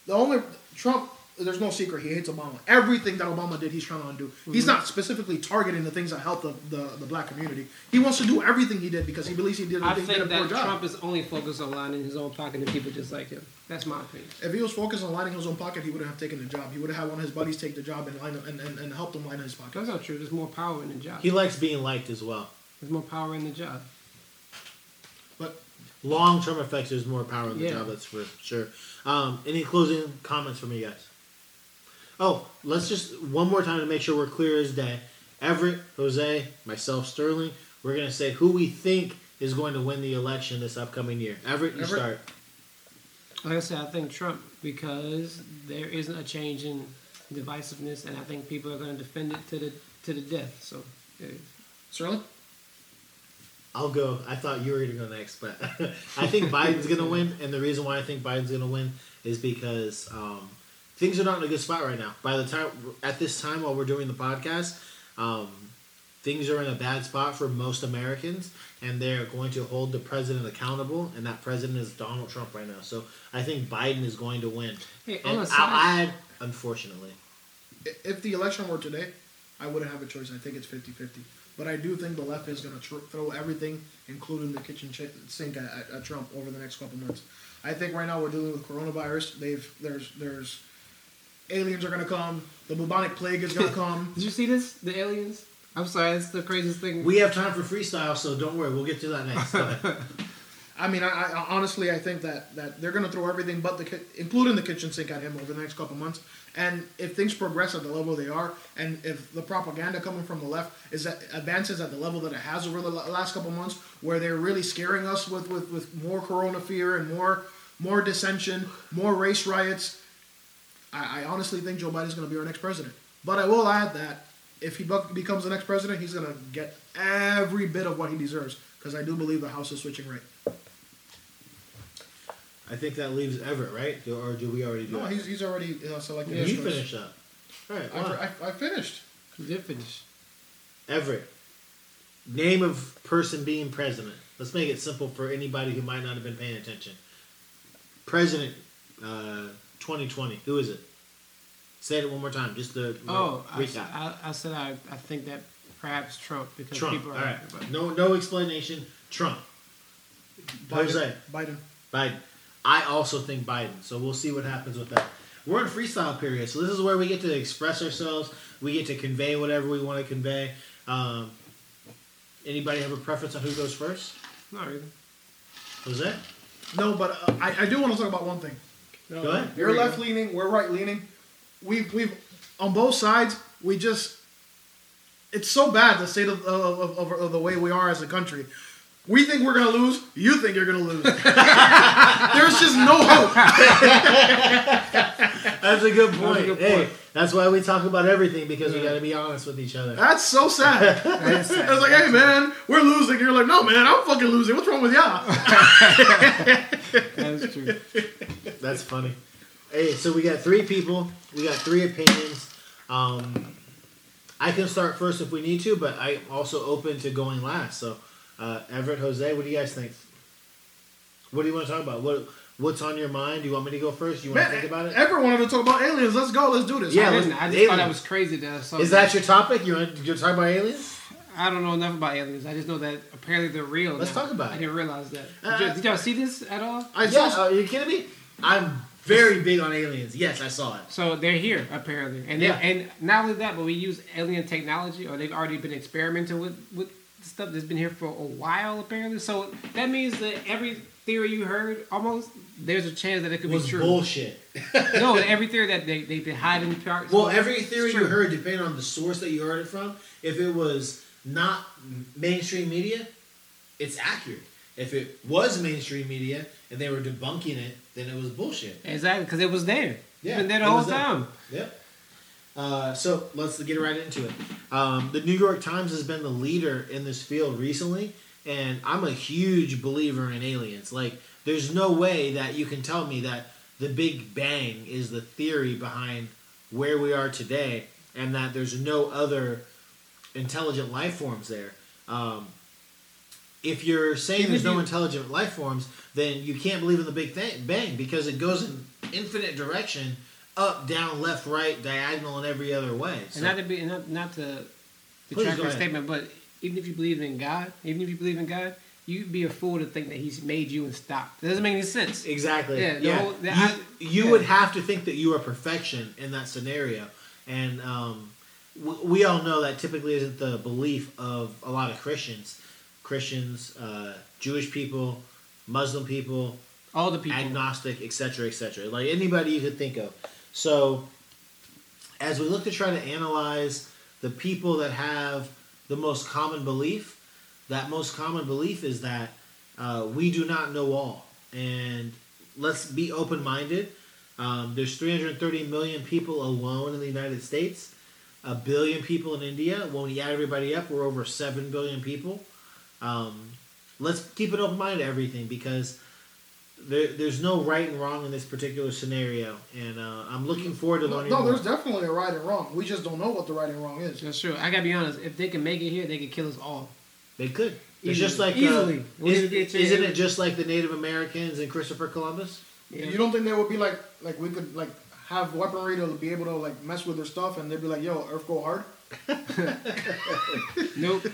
The only Trump. There's no secret. He hates Obama. Everything that Obama did, he's trying to undo. Mm-hmm. He's not specifically targeting the things that help the, the, the black community. He wants to do everything he did because he believes he did, I he did a poor job. I think that Trump is only focused on lining his own pocket and people just like him. That's my opinion. If he was focused on lining his own pocket, he wouldn't have taken the job. He would have had one of his buddies take the job and line up, and, and, and help him line his pocket. That's not true. There's more power in the job. He likes being liked as well. There's more power in the job. But long-term effects, there's more power in the yeah. job. That's for sure. Um, any closing comments from you guys? Oh, let's just one more time to make sure we're clear is that Everett, Jose, myself, Sterling, we're going to say who we think is going to win the election this upcoming year. Everett, you Everett. start. Like I said, I think Trump because there isn't a change in divisiveness, and I think people are going to defend it to the to the death. So, yeah. Sterling? I'll go. I thought you were going to go next, but I think Biden's going to win, and the reason why I think Biden's going to win is because Um, things are not in a good spot right now. By the time at this time while we're doing the podcast, um, things are in a bad spot for most Americans, and they're going to hold the president accountable, and that president is Donald Trump right now. So I think Biden is going to win. Hey, and I'll add, unfortunately, if the election were today, I wouldn't have a choice. I think it's fifty-fifty. But I do think the left is going to tr- throw everything, including the kitchen ch- sink, at, at, at Trump over the next couple months. I think right now we're dealing with coronavirus. They've there's there's aliens are going to come. The bubonic plague is going to come. Did you see this? The aliens? I'm sorry. That's the craziest thing. We have time for freestyle, so don't worry. We'll get to that next. I mean, I, I honestly, I think that, that they're going to throw everything, but the ki- including the kitchen sink at him over the next couple months. And if things progress at the level they are, and if the propaganda coming from the left is that advances at the level that it has over the last couple months, where they're really scaring us with, with, with more corona fear and more, more dissension, more race riots, I honestly think Joe Biden's going to be our next president. But I will add that if he becomes the next president, he's going to get every bit of what he deserves, because I do believe the House is switching right. I think that leaves Everett, right? Do, or do we already do No, that? he's he's already you know, selected. You finished up. All right. Wow. I, I, I finished. You did finish. Everett. Name of person being president. Let's make it simple for anybody who might not have been paying attention. President uh, twenty twenty. Who is it? Say it one more time. Just the oh, recap. I, I, I said I, I think that perhaps Trump. Because Trump. People are all right. Everybody. No, no explanation. Trump. Biden. Jose. Biden. Biden. I also think Biden, so we'll see what happens with that. We're in freestyle period, so this is where we get to express ourselves. We get to convey whatever we want to convey. Um, anybody have a preference on who goes first? Not really. Jose? No, but uh, I, I do want to talk about one thing. No, Go ahead. You're left-leaning, we're right-leaning. We've, we've, on both sides, we just... It's so bad, the state of, of, of, of the way we are as a country. We think we're going to lose. You think you're going to lose. There's just no hope. That's a good point. That's a good point. Hey, that's why we talk about everything, because yeah. we got to be honest with each other. That's so sad. That's sad. I was like, hey, man, we're losing. You're like, no, man, I'm fucking losing. What's wrong with y'all? That's true. That's funny. Hey, so we got three people. We got three opinions. Um, I can start first if we need to, but I'm also open to going last, so. Uh, Everett, Jose, what do you guys think? What do you want to talk about? What What's on your mind? Do you want me to go first? Do you want Man, to think about it? Everett wanted to talk about aliens. Let's go. Let's do this. Yeah, I didn't. I just aliens. thought that was crazy. That so Is that your topic? You want to talk about aliens? I don't know enough about aliens. I just know that apparently they're real. Let's now. talk about it. I didn't realize that. Uh, did, y- did y'all see this at all? I yeah, saw uh, Are you kidding me? I'm very big on aliens. Yes, I saw it. So they're here, apparently. And yeah. they, and not only that, but we use alien technology, or they've already been experimenting with with stuff that's been here for a while, apparently. So that means that every theory you heard, almost, there's a chance that it could was be true. Bullshit. No, every theory that they they've been hiding parts. Well, every theory you heard, depending on the source that you heard it from, if it was not mainstream media, it's accurate. If it was mainstream media and they were debunking it, then it was bullshit. Exactly, because it was there. Yeah, it's been there the whole time. There. Yep. Uh, so let's get right into it. Um, the New York Times has been the leader in this field recently, and I'm a huge believer in aliens. Like, there's no way that you can tell me that the Big Bang is the theory behind where we are today, and that there's no other intelligent life forms there. Um, if you're saying there's no intelligent life forms, then you can't believe in the Big Bang, because it goes in infinite direction. Up, down, left, right, diagonal, and every other way. So. And not to be, not, not to detract from your statement, but even if you believe in God, even if you believe in God, you'd be a fool to think that He's made you and stopped. That doesn't make any sense. Exactly. Yeah. yeah. Whole, the, you I, you yeah. would have to think that you are perfection in that scenario, and um, we, we all know that typically isn't the belief of a lot of Christians, Christians, uh, Jewish people, Muslim people, all the people, agnostic, et cetera, et cetera. Like anybody you could think of. So, as we look to try to analyze the people that have the most common belief, that most common belief is that uh, we do not know all. And let's be open-minded. Um, there's three hundred thirty million people alone in the United States, a billion people in India. When we add everybody up, we're over seven billion people. Um, let's keep an open mind to everything, because... There, there's no right and wrong in this particular scenario, and uh, I'm looking forward to learning. No, no there's more. Definitely a right and wrong. We just don't know what the right and wrong is. That's true. I gotta be honest. If they can make it here, they could kill us all. They could. Easily. It's just like easily. Uh, is, isn't isn't it just like the Native Americans and Christopher Columbus? Yeah. You don't think they would be like like we could like have weaponry to be able to like mess with their stuff, and they'd be like, "Yo, Earth go hard." Nope.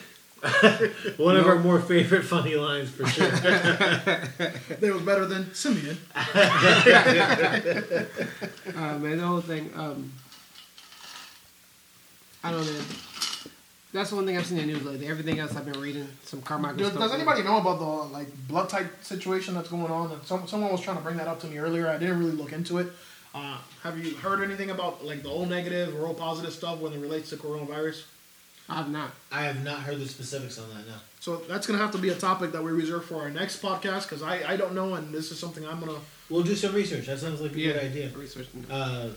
One nope. of our more favorite funny lines for sure. They was better than Simeon. uh, man, the whole thing. Um, I don't know. That's the one thing I've seen in the news lately. Everything else I've been reading, some Carmichael does, stuff. Does anybody know about the like blood type situation that's going on? Some, someone was trying to bring that up to me earlier. I didn't really look into it. Uh, have you heard anything about like the O negative or O positive stuff when it relates to coronavirus? I have not. I have not heard the specifics on that, no. So that's going to have to be a topic that we reserve for our next podcast, because I, I don't know, and this is something I'm going to... We'll do some research. That sounds like a yeah, good idea. Research. Uh,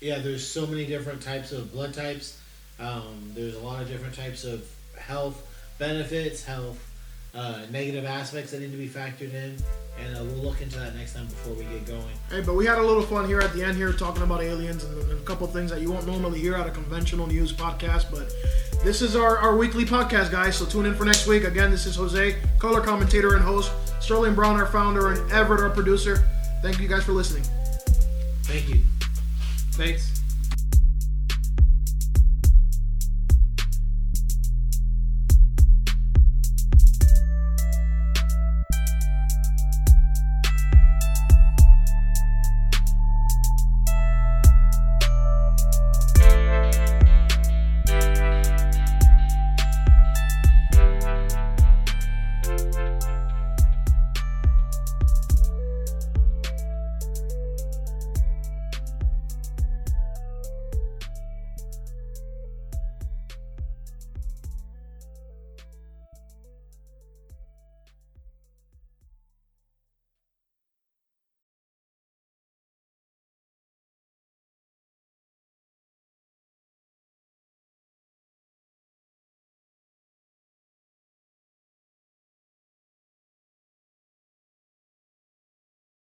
yeah, there's so many different types of blood types. Um, there's a lot of different types of health benefits, health uh, negative aspects that need to be factored in, and uh, we'll look into that next time before we get going. Hey, but we had a little fun here at the end here talking about aliens and a couple things that you won't normally hear out of conventional news podcast, but this is our, our weekly podcast, guys, so tune in for next week. Again, this is Jose, color commentator and host, Sterling Brown, our founder, and Everett, our producer. Thank you guys for listening. Thank you. Thanks.